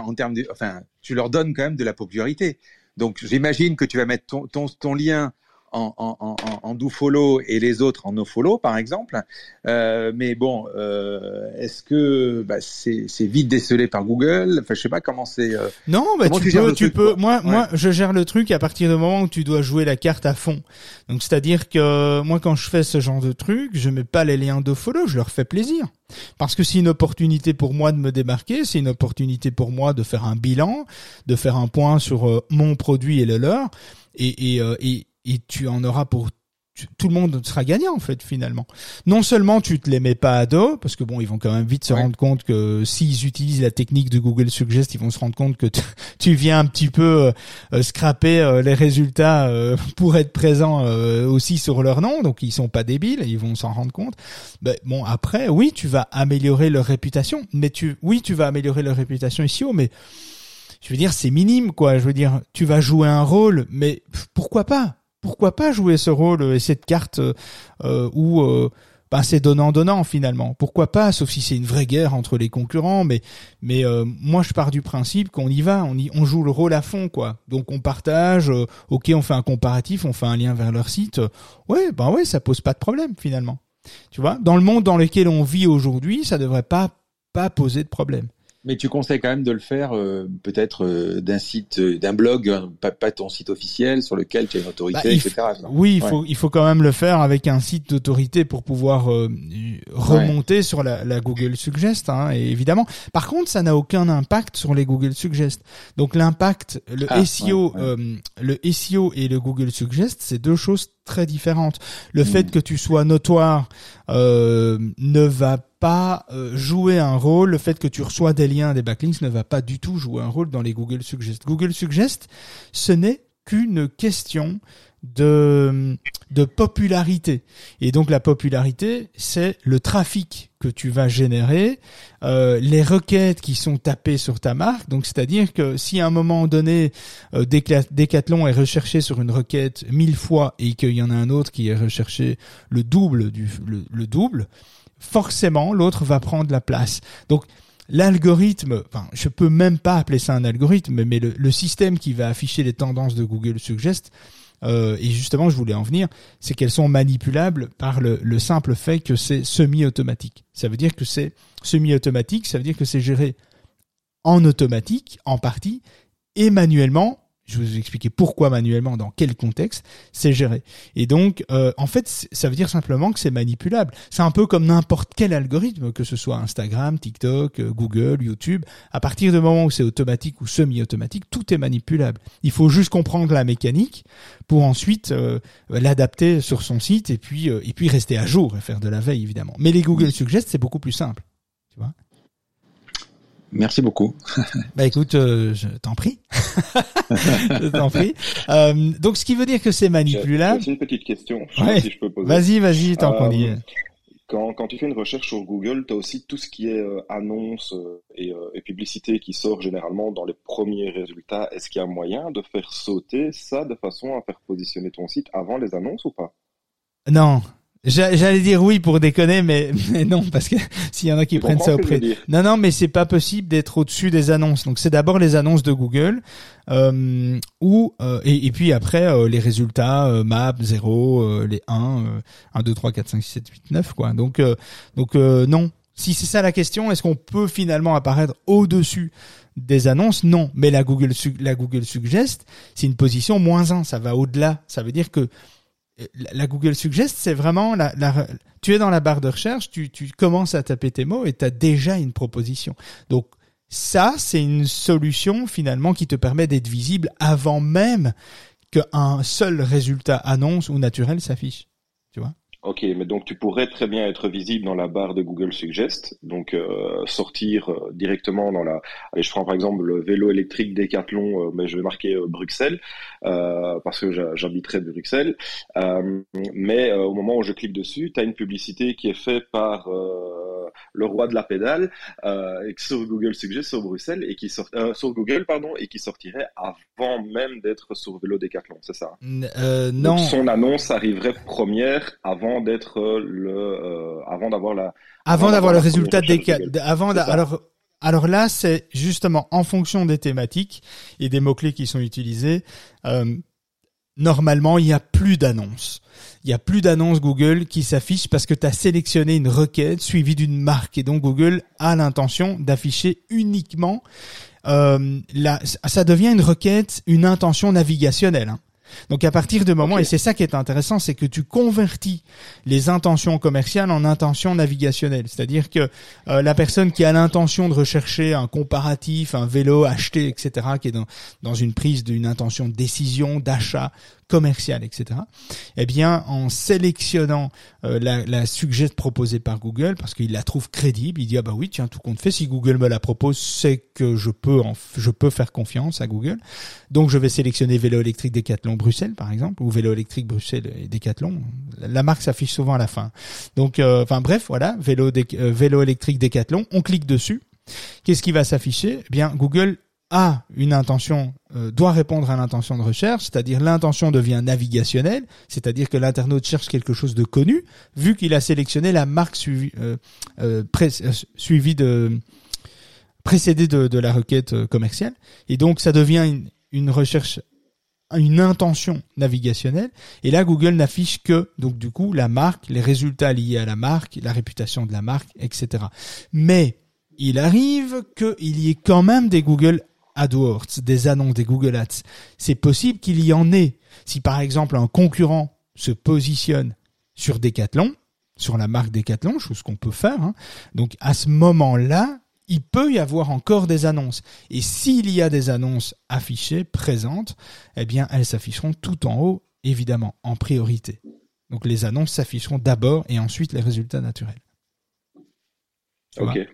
euh, en termes de, enfin, tu leur donnes quand même de la popularité. Donc, j'imagine que tu vas mettre ton ton, ton lien. En, en, en, en do follow et les autres en no follow par exemple, euh, mais bon, euh, est-ce que bah, c'est, c'est vite décelé par Google? Enfin, je sais pas comment c'est. Euh, non, bah tu, tu peux, tu truc, peux. Moi, ouais. moi, je gère le truc à partir du moment où tu dois jouer la carte à fond. Donc, c'est-à-dire que moi, quand je fais ce genre de truc, je mets pas les liens do follow, je leur fais plaisir. Parce que c'est une opportunité pour moi de me démarquer, c'est une opportunité pour moi de faire un bilan, de faire un point sur euh, mon produit et le leur, et et, euh, et et tu en auras pour... Tout le monde sera gagnant, en fait, finalement. Non seulement tu te les mets pas à dos, parce que bon, ils vont quand même vite se ouais. rendre compte que s'ils utilisent la technique de Google Suggest, ils vont se rendre compte que tu, tu viens un petit peu euh, scraper euh, les résultats euh, pour être présent euh, aussi sur leur nom. Donc, ils sont pas débiles, ils vont s'en rendre compte. Ben, bon, après, oui, tu vas améliorer leur réputation. Mais tu, oui, tu vas améliorer leur réputation S E O, mais je veux dire, c'est minime, quoi. Je veux dire, tu vas jouer un rôle, mais pourquoi pas? Pourquoi pas jouer ce rôle et cette carte euh, où euh, ben c'est donnant-donnant finalement. Pourquoi pas, sauf si c'est une vraie guerre entre les concurrents. Mais mais euh, moi je pars du principe qu'on y va, on y, on joue le rôle à fond quoi. Donc on partage, euh, ok on fait un comparatif, on fait un lien vers leur site. Euh, ouais ben ouais ça pose pas de problème finalement. Tu vois, dans le monde dans lequel on vit aujourd'hui, ça devrait pas pas poser de problème. Mais tu conseilles quand même de le faire euh, peut-être euh, d'un site, euh, d'un blog, hein, pas, pas ton site officiel sur lequel tu as une autorité, bah, et cetera. F... Oui, il ouais. faut il faut quand même le faire avec un site d'autorité pour pouvoir euh, remonter ouais. sur la, la Google Suggest, hein, et évidemment. Par contre, ça n'a aucun impact sur les Google Suggest. Donc l'impact, le ah, S E O, ouais, ouais. Euh, le S E O et le Google Suggest, c'est deux choses très différentes. Le mmh. fait que tu sois notoire euh, ne va pas pas jouer un rôle, le fait que tu reçois des liens, des backlinks ne va pas du tout jouer un rôle dans les Google Suggest. Google Suggest, ce n'est qu'une question de de popularité. Et donc la popularité, c'est le trafic que tu vas générer, euh, les requêtes qui sont tapées sur ta marque. Donc c'est-à-dire que si à un moment donné euh, Decathlon est recherché sur une requête mille fois et qu'il y en a un autre qui est recherché le double du le, le double, forcément, l'autre va prendre la place. Donc, l'algorithme, enfin, je peux même pas appeler ça un algorithme, mais le, le système qui va afficher les tendances de Google Suggest, euh, et justement, je voulais en venir, c'est qu'elles sont manipulables par le, le simple fait que c'est semi-automatique. Ça veut dire que c'est semi-automatique, ça veut dire que c'est géré en automatique, en partie, et manuellement. Je vais vous expliquer pourquoi manuellement, dans quel contexte c'est géré. Et donc, euh, en fait, ça veut dire simplement que c'est manipulable. C'est un peu comme n'importe quel algorithme, que ce soit Instagram, TikTok, euh, Google, YouTube. À partir du moment où c'est automatique ou semi-automatique, tout est manipulable. Il faut juste comprendre la mécanique pour ensuite euh, l'adapter sur son site et puis euh, et puis rester à jour et faire de la veille, évidemment. Mais les Google Suggest, c'est beaucoup plus simple. Tu vois ? Merci beaucoup. Bah écoute, euh, je t'en prie. je t'en prie. Euh, donc ce qui veut dire que c'est manipulable. J'ai une petite question, je ouais. sais si je peux poser. Vas-y, vas-y, tant euh, qu'on y est. Quand, quand tu fais une recherche sur Google, tu as aussi tout ce qui est euh, annonces et, euh, et publicité qui sort généralement dans les premiers résultats. Est-ce qu'il y a moyen de faire sauter ça de façon à faire positionner ton site avant les annonces ou pas? Non. J'allais dire oui pour déconner, mais, mais non, parce que s'il y en a qui je prennent ça auprès... Non, non, mais c'est pas possible d'être au-dessus des annonces. Donc, c'est d'abord les annonces de Google, euh, ou euh, et, et puis après, euh, les résultats, euh, map, zéro, euh, les un, euh, un, deux, trois, quatre, cinq, six, sept, huit, neuf, quoi. Donc, euh, donc euh, non. Si c'est ça la question, est-ce qu'on peut finalement apparaître au-dessus des annonces? Non. Mais la Google, la Google Suggest, c'est une position moins un. Ça va au-delà. Ça veut dire que la Google Suggest, c'est vraiment la, la, tu es dans la barre de recherche, tu, tu commences à taper tes mots et tu as déjà une proposition. Donc, Ça, c'est une solution finalement qui te permet d'être visible avant même qu'un seul résultat annonce ou naturel s'affiche, tu vois. Ok, mais donc tu pourrais très bien être visible dans la barre de Google Suggest, donc euh, sortir euh, directement dans la... Allez, je prends par exemple le vélo électrique Decathlon, euh, mais je vais marquer euh, Bruxelles, euh, parce que j'habiterai Bruxelles, euh, mais euh, au moment où je clique dessus, tu as une publicité qui est faite par... Euh, le roi de la pédale euh, sur Google Suggest sur Bruxelles et qui sort, euh, sur Google pardon et qui sortirait avant même d'être sur vélo Decathlon, c'est ça hein euh, non. Donc son annonce arriverait première avant d'être le euh, avant d'avoir la avant, avant d'avoir le résultat Decathlon avant d'a... alors alors là c'est justement en fonction des thématiques et des mots clés qui sont utilisés. Euh, Normalement, il n'y a plus d'annonces. Il n'y a plus d'annonces Google qui s'affichent parce que tu as sélectionné une requête suivie d'une marque. Et donc, Google a l'intention d'afficher uniquement... Euh, la, ça devient une requête, une intention navigationnelle. Hein. Donc, à partir du moment... Okay. Et c'est ça qui est intéressant, c'est que tu convertis les intentions commerciales en intentions navigationnelles. C'est-à-dire que euh, la personne qui a l'intention de rechercher un comparatif, un vélo acheté, et cetera, qui est dans, dans une prise d'une intention de décision, d'achat commercial, et cetera, eh bien, en sélectionnant euh, la, la suggest proposée par Google, parce qu'il la trouve crédible, il dit « Ah bah oui, tiens, tout compte fait, si Google me la propose, c'est que je peux en, je peux faire confiance à Google. Donc, je vais sélectionner vélo électrique Decathlon Bruxelles, par exemple, ou vélo électrique Bruxelles et Decathlon. La marque s'affiche souvent à la fin. Donc, enfin euh, bref, voilà, vélo, de, euh, vélo électrique Decathlon, on clique dessus. Qu'est-ce qui va s'afficher ? Eh bien, Google... a une intention, euh, doit répondre à l'intention de recherche, c'est-à-dire l'intention devient navigationnelle, c'est-à-dire que l'internaute cherche quelque chose de connu, vu qu'il a sélectionné la marque suivie, euh, euh, pré- euh, suivie de, précédée de, de la requête commerciale. Et donc, ça devient une, une recherche, une intention navigationnelle. Et là, Google n'affiche que, donc du coup, la marque, les résultats liés à la marque, la réputation de la marque, et cetera. Mais, il arrive qu'il y ait quand même des Google AdWords, des annonces, des Google Ads. C'est possible qu'il y en ait. Si par exemple un concurrent se positionne sur Decathlon, sur la marque Decathlon, chose qu'on peut faire, hein, donc à ce moment-là, il peut y avoir encore des annonces. Et s'il y a des annonces affichées, présentes, eh bien elles s'afficheront tout en haut, évidemment, en priorité. Donc les annonces s'afficheront d'abord et ensuite les résultats naturels. Voilà. Ok.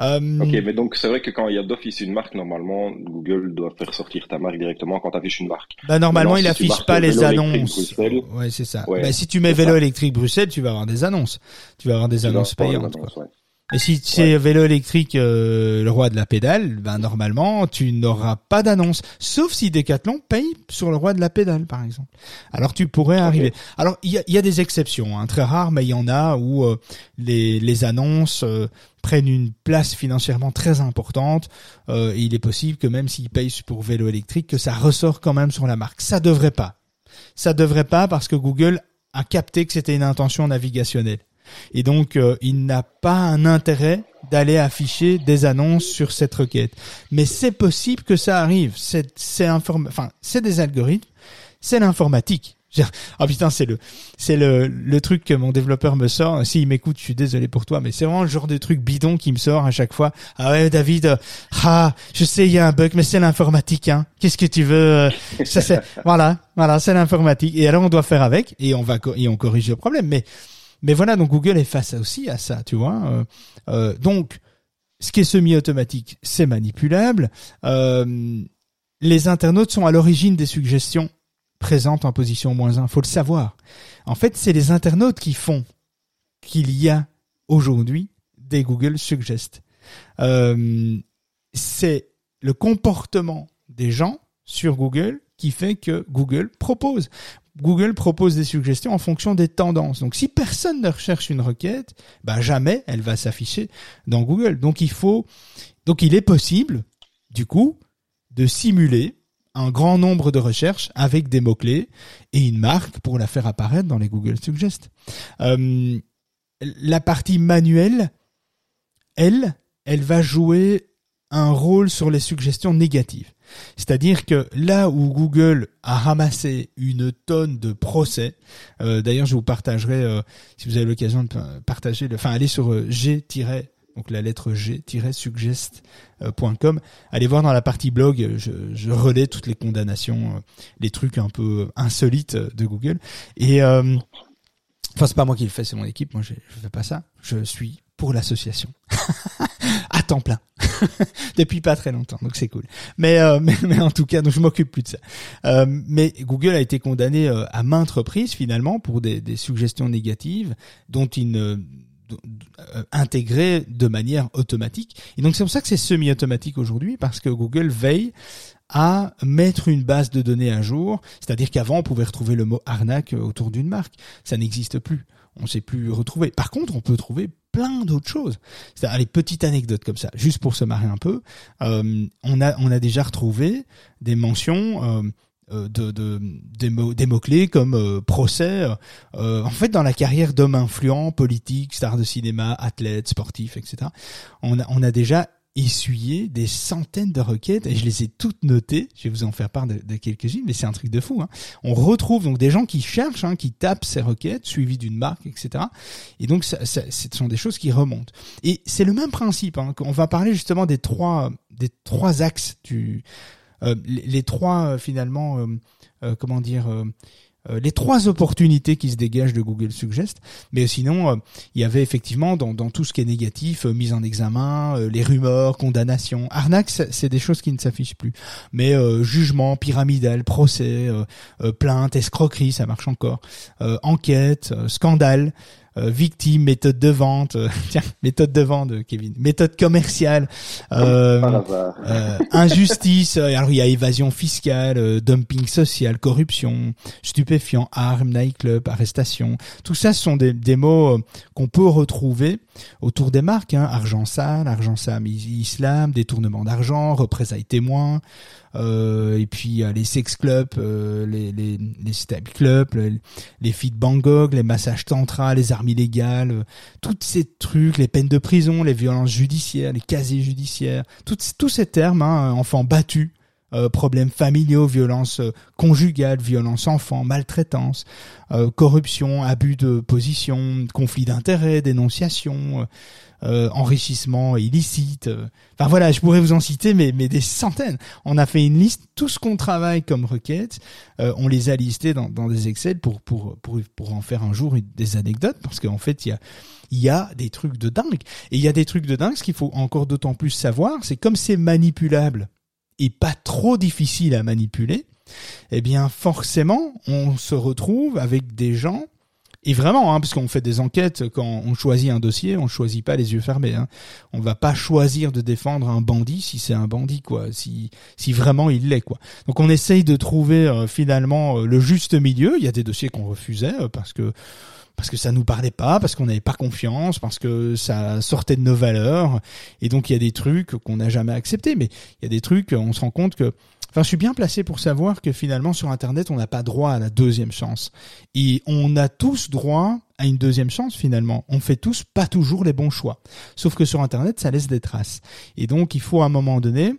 Euh... Ok, mais donc c'est vrai que quand il y a d'office une marque, normalement Google doit faire sortir ta marque directement quand tu affiches une marque. Bah normalement non, il affiche si pas les annonces. Ouais, c'est ça. Ouais, bah, si tu mets vélo ça. électrique Bruxelles, tu vas avoir des annonces. Tu vas avoir des tu annonces payantes. Annonce, quoi. Ouais. Et si c'est ouais. vélo électrique, euh, le roi de la pédale, ben bah, normalement tu n'auras pas d'annonce, sauf si Decathlon paye sur le roi de la pédale, par exemple. Alors tu pourrais okay. arriver. Alors il y a, y a des exceptions, hein, très rares, mais il y en a où euh, les les annonces euh, prennent une place financièrement très importante. Euh, et il est possible que même s'ils payent pour vélo électrique, que ça ressort quand même sur la marque. Ça devrait pas. Ça devrait pas parce que Google a capté que c'était une intention navigationnelle. Et donc, euh, il n'a pas un intérêt d'aller afficher des annonces sur cette requête. Mais c'est possible que ça arrive. C'est, c'est inform... enfin, c'est des algorithmes. C'est l'informatique. Ah putain, c'est le, c'est le, le truc que mon développeur me sort. S'il m'écoute, je suis désolé pour toi, mais c'est vraiment le genre de truc bidon qui me sort à chaque fois. Ah ouais, David, euh, ah, je sais, il y a un bug, mais c'est l'informatique, hein. Qu'est-ce que tu veux? Euh, ça, c'est, voilà, voilà, c'est l'informatique. Et alors, on doit faire avec et on va, co- et on corrige le problème. Mais, Mais voilà, donc Google est face aussi à ça, tu vois. Euh, euh, donc, ce qui est semi-automatique, c'est manipulable. Euh, les internautes sont à l'origine des suggestions présentes en position moins un. Faut le savoir. En fait, c'est les internautes qui font qu'il y a aujourd'hui des Google Suggest. Euh, c'est le comportement des gens sur Google qui fait que Google propose. Google propose des suggestions en fonction des tendances. Donc, si personne ne recherche une requête, bah, jamais elle va s'afficher dans Google. Donc, il faut, donc, il est possible, du coup, de simuler un grand nombre de recherches avec des mots-clés et une marque pour la faire apparaître dans les Google Suggest. Euh, la partie manuelle, elle, elle va jouer un rôle sur les suggestions négatives. C'est-à-dire que là où Google a ramassé une tonne de procès, euh, d'ailleurs je vous partagerai, euh, si vous avez l'occasion de partager, le, enfin allez sur euh, g- donc la lettre g tiret suggest point com. Allez voir dans la partie blog, je, je relais toutes les condamnations, les trucs un peu insolites de Google. Et euh, enfin, c'est pas moi qui le fais, c'est mon équipe. Moi, je, je fais pas ça. Je suis pour l'association. À temps plein. Depuis pas très longtemps, donc c'est cool. Mais, euh, mais, mais en tout cas, donc je m'occupe plus de ça. Euh, mais Google a été condamné euh, à maintes reprises, finalement, pour des, des suggestions négatives dont il ne... Euh, intégré de manière automatique. Et donc c'est pour ça que c'est semi-automatique aujourd'hui, parce que Google veille à mettre une base de données à jour. C'est-à-dire qu'avant, on pouvait retrouver le mot arnaque autour d'une marque. Ça n'existe plus. On ne sait plus retrouver. Par contre, on peut trouver plein d'autres choses. C'est-à-dire, les petites anecdotes comme ça, juste pour se marrer un peu. Euh, on a, on a déjà retrouvé des mentions... Euh, de, de, des mots, des mots-clés comme euh, procès. Euh, en fait, dans la carrière d'hommes influents, politiques, stars de cinéma, athlètes, sportifs, et cetera, on a, on a déjà essuyé des centaines de requêtes et je les ai toutes notées. Je vais vous en faire part de, de quelques-unes, mais c'est un truc de fou, hein. On retrouve donc des gens qui cherchent, hein, qui tapent ces requêtes suivies d'une marque, et cetera. Et donc, ça, ça, ce sont des choses qui remontent. Et c'est le même principe, hein. On va parler justement des trois, des trois axes du... Euh, les, les trois euh, finalement, euh, euh, comment dire, euh, euh, les trois opportunités qui se dégagent de Google Suggest. Mais sinon, euh, il y avait effectivement dans, dans tout ce qui est négatif, euh, mise en examen, euh, les rumeurs, condamnations, arnaques, c'est des choses qui ne s'affichent plus. Mais euh, jugement, pyramidal, procès, euh, euh, plainte, escroquerie, ça marche encore, euh, enquête, euh, scandale. Euh, victime, méthode de vente, euh, tiens, méthode de vente, euh, Kevin, méthode commerciale, euh, euh, injustice, euh, alors il y a évasion fiscale, euh, dumping social, corruption, stupéfiant, armes, nightclub, arrestation. Tout ça, ce sont des, des mots euh, qu'on peut retrouver autour des marques, hein, argent sale, argent sale, islam, détournement d'argent, représailles témoins, euh, et puis euh, les sex clubs, euh, les, les, les stab clubs, les, les filles de Bangkok, les massages tantra, les armes illégales, euh, tous ces trucs, les peines de prison, les violences judiciaires, les casiers judiciaires, tous ces termes, hein, enfants battus, euh, problèmes familiaux, violences euh, conjugales, violences enfants, maltraitance, euh, corruption, abus de position, conflit d'intérêts, dénonciation, euh, enrichissement illicite. Euh. Enfin voilà, je pourrais vous en citer, mais, mais des centaines. On a fait une liste, tout ce qu'on travaille comme requêtes, euh, on les a listées dans, dans des Excel pour, pour, pour, pour en faire un jour une, des anecdotes, parce qu'en fait, il y a Il y a des trucs de dingue. Et il y a des trucs de dingue, ce qu'il faut encore d'autant plus savoir, c'est comme c'est manipulable et pas trop difficile à manipuler, eh bien forcément, on se retrouve avec des gens, et vraiment, hein, parce qu'on fait des enquêtes, quand on choisit un dossier, on choisit pas les yeux fermés. Hein. On va pas choisir de défendre un bandit si c'est un bandit, quoi, si si vraiment il l'est, quoi. Donc on essaye de trouver euh, finalement euh, le juste milieu. Il y a des dossiers qu'on refusait euh, parce que... parce que ça nous parlait pas, parce qu'on n'avait pas confiance, parce que ça sortait de nos valeurs. Et donc, il y a des trucs qu'on n'a jamais acceptés. Mais il y a des trucs, on se rend compte que... Enfin, je suis bien placé pour savoir que finalement, sur Internet, on n'a pas droit à la deuxième chance. Et on a tous droit à une deuxième chance, finalement. On fait tous pas toujours les bons choix. Sauf que sur Internet, ça laisse des traces. Et donc, il faut à un moment donné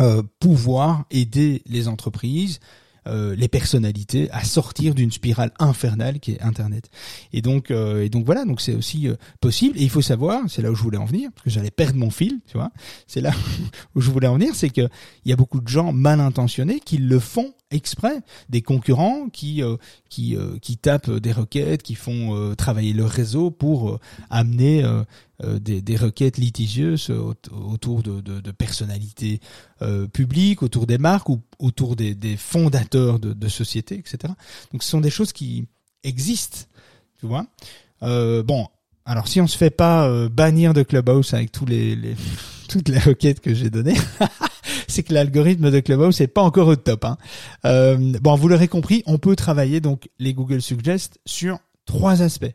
euh, pouvoir aider les entreprises... Euh, les personnalités à sortir d'une spirale infernale qui est Internet. Et donc, euh, et donc voilà, donc c'est aussi euh, possible. Et il faut savoir, c'est là où je voulais en venir, parce que j'allais perdre mon fil, tu vois. C'est là où je voulais en venir, c'est que il y a beaucoup de gens mal intentionnés qui le font exprès, des concurrents qui euh, qui euh, qui tapent des requêtes, qui font euh, travailler leur réseau pour euh, amener euh, euh, des des requêtes litigieuses autour de de, de personnalités euh, publiques, autour des marques ou autour des des fondateurs de de sociétés, et cetera. Donc ce sont des choses qui existent, tu vois. Euh, bon, alors si on se fait pas euh, bannir de Clubhouse avec tous les les toutes les requêtes que j'ai données. C'est que l'algorithme de Clubhouse n'est pas encore au top. Hein. Euh, bon, vous l'aurez compris, on peut travailler donc les Google Suggest sur trois aspects.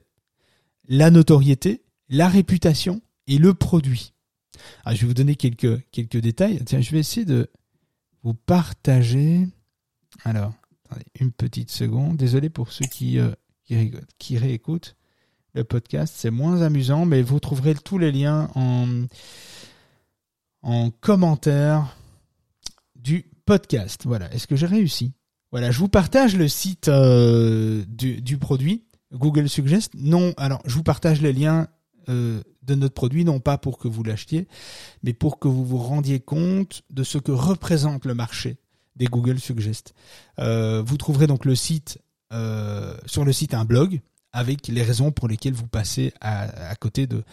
La notoriété, la réputation et le produit. Alors, je vais vous donner quelques, quelques détails. Tiens, je vais essayer de vous partager. Alors, attendez une petite seconde. Désolé pour ceux qui, euh, qui, rigolent, qui réécoutent le podcast. C'est moins amusant, mais vous trouverez tous les liens en... en commentaire du podcast. Voilà, est-ce que j'ai réussi ? Voilà, je vous partage le site euh, du, du produit Google Suggest. Non, alors je vous partage les liens euh, de notre produit, non pas pour que vous l'achetiez, mais pour que vous vous rendiez compte de ce que représente le marché des Google Suggest. Euh, vous trouverez donc le site, euh, sur le site un blog avec les raisons pour lesquelles vous passez à, à côté de,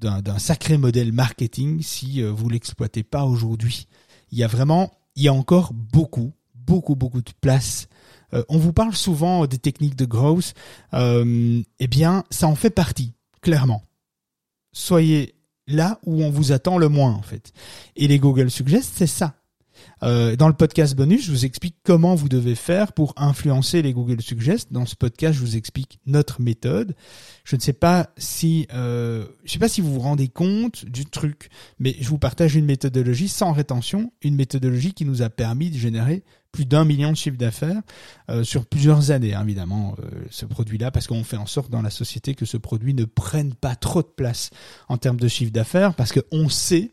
d'un, d'un sacré modèle marketing si vous ne l'exploitez pas aujourd'hui. Il y a vraiment, il y a encore beaucoup, beaucoup, beaucoup de place. Euh, on vous parle souvent des techniques de growth. Euh, eh bien, ça en fait partie, clairement. Soyez là où on vous attend le moins, en fait. Et les Google Suggest, c'est ça. Euh, dans le podcast bonus, je vous explique comment vous devez faire pour influencer les Google Suggest. Dans ce podcast, je vous explique notre méthode. Je ne sais pas si, euh, je sais pas si vous vous rendez compte du truc, mais je vous partage une méthodologie sans rétention, une méthodologie qui nous a permis de générer plus d'un million de chiffres d'affaires euh, sur plusieurs années, hein, évidemment, euh, ce produit-là, parce qu'on fait en sorte dans la société que ce produit ne prenne pas trop de place en termes de chiffre d'affaires, parce qu'on sait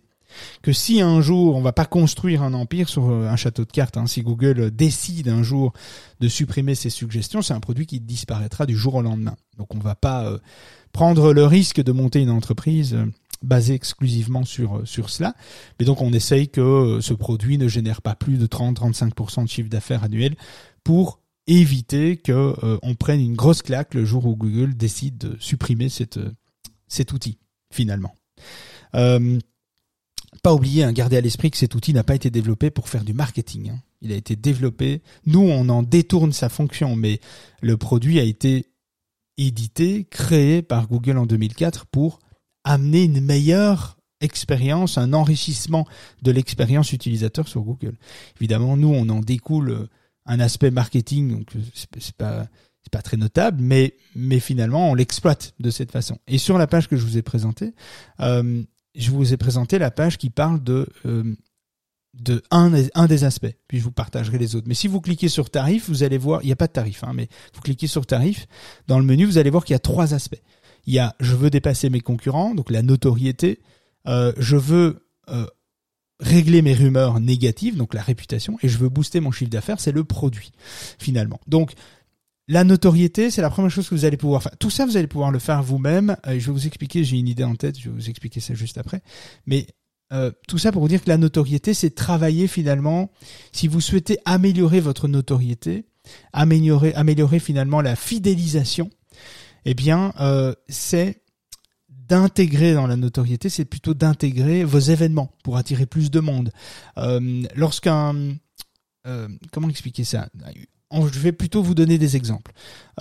que si un jour, on va pas construire un empire sur un château de cartes, hein, si Google décide un jour de supprimer ses suggestions, c'est un produit qui disparaîtra du jour au lendemain. Donc on va pas euh, prendre le risque de monter une entreprise euh, basée exclusivement sur euh, sur cela. Mais donc on essaye que euh, ce produit ne génère pas plus de trente à trente-cinq pour cent de chiffre d'affaires annuel pour éviter que euh, on prenne une grosse claque le jour où Google décide de supprimer cette, euh, cet outil, finalement. Euh, Pas oublier, hein, garder à l'esprit que cet outil n'a pas été développé pour faire du marketing. Hein. Il a été développé. Nous, on en détourne sa fonction, mais le produit a été édité, créé par Google en deux mille quatre pour amener une meilleure expérience, un enrichissement de l'expérience utilisateur sur Google. Évidemment, nous, on en découle un aspect marketing, donc c'est pas, c'est pas très notable, mais, mais finalement, on l'exploite de cette façon. Et sur la page que je vous ai présentée, euh, je vous ai présenté la page qui parle de, euh, de un, un des aspects, puis je vous partagerai les autres. Mais si vous cliquez sur tarif, vous allez voir, il n'y a pas de tarif, hein, mais vous cliquez sur tarif, dans le menu, vous allez voir qu'il y a trois aspects. Il y a je veux dépasser mes concurrents, donc la notoriété, euh, je veux euh, régler mes rumeurs négatives, donc la réputation, et je veux booster mon chiffre d'affaires, c'est le produit, finalement. Donc, la notoriété, c'est la première chose que vous allez pouvoir faire. Tout ça, vous allez pouvoir le faire vous-même. Euh, je vais vous expliquer, j'ai une idée en tête, je vais vous expliquer ça juste après. Mais euh, tout ça pour vous dire que la notoriété, c'est travailler finalement, si vous souhaitez améliorer votre notoriété, améliorer, améliorer finalement la fidélisation, eh bien, euh, c'est d'intégrer dans la notoriété, c'est plutôt d'intégrer vos événements pour attirer plus de monde. Euh, lorsqu'un... Euh, comment expliquer ça ? Je vais plutôt vous donner des exemples.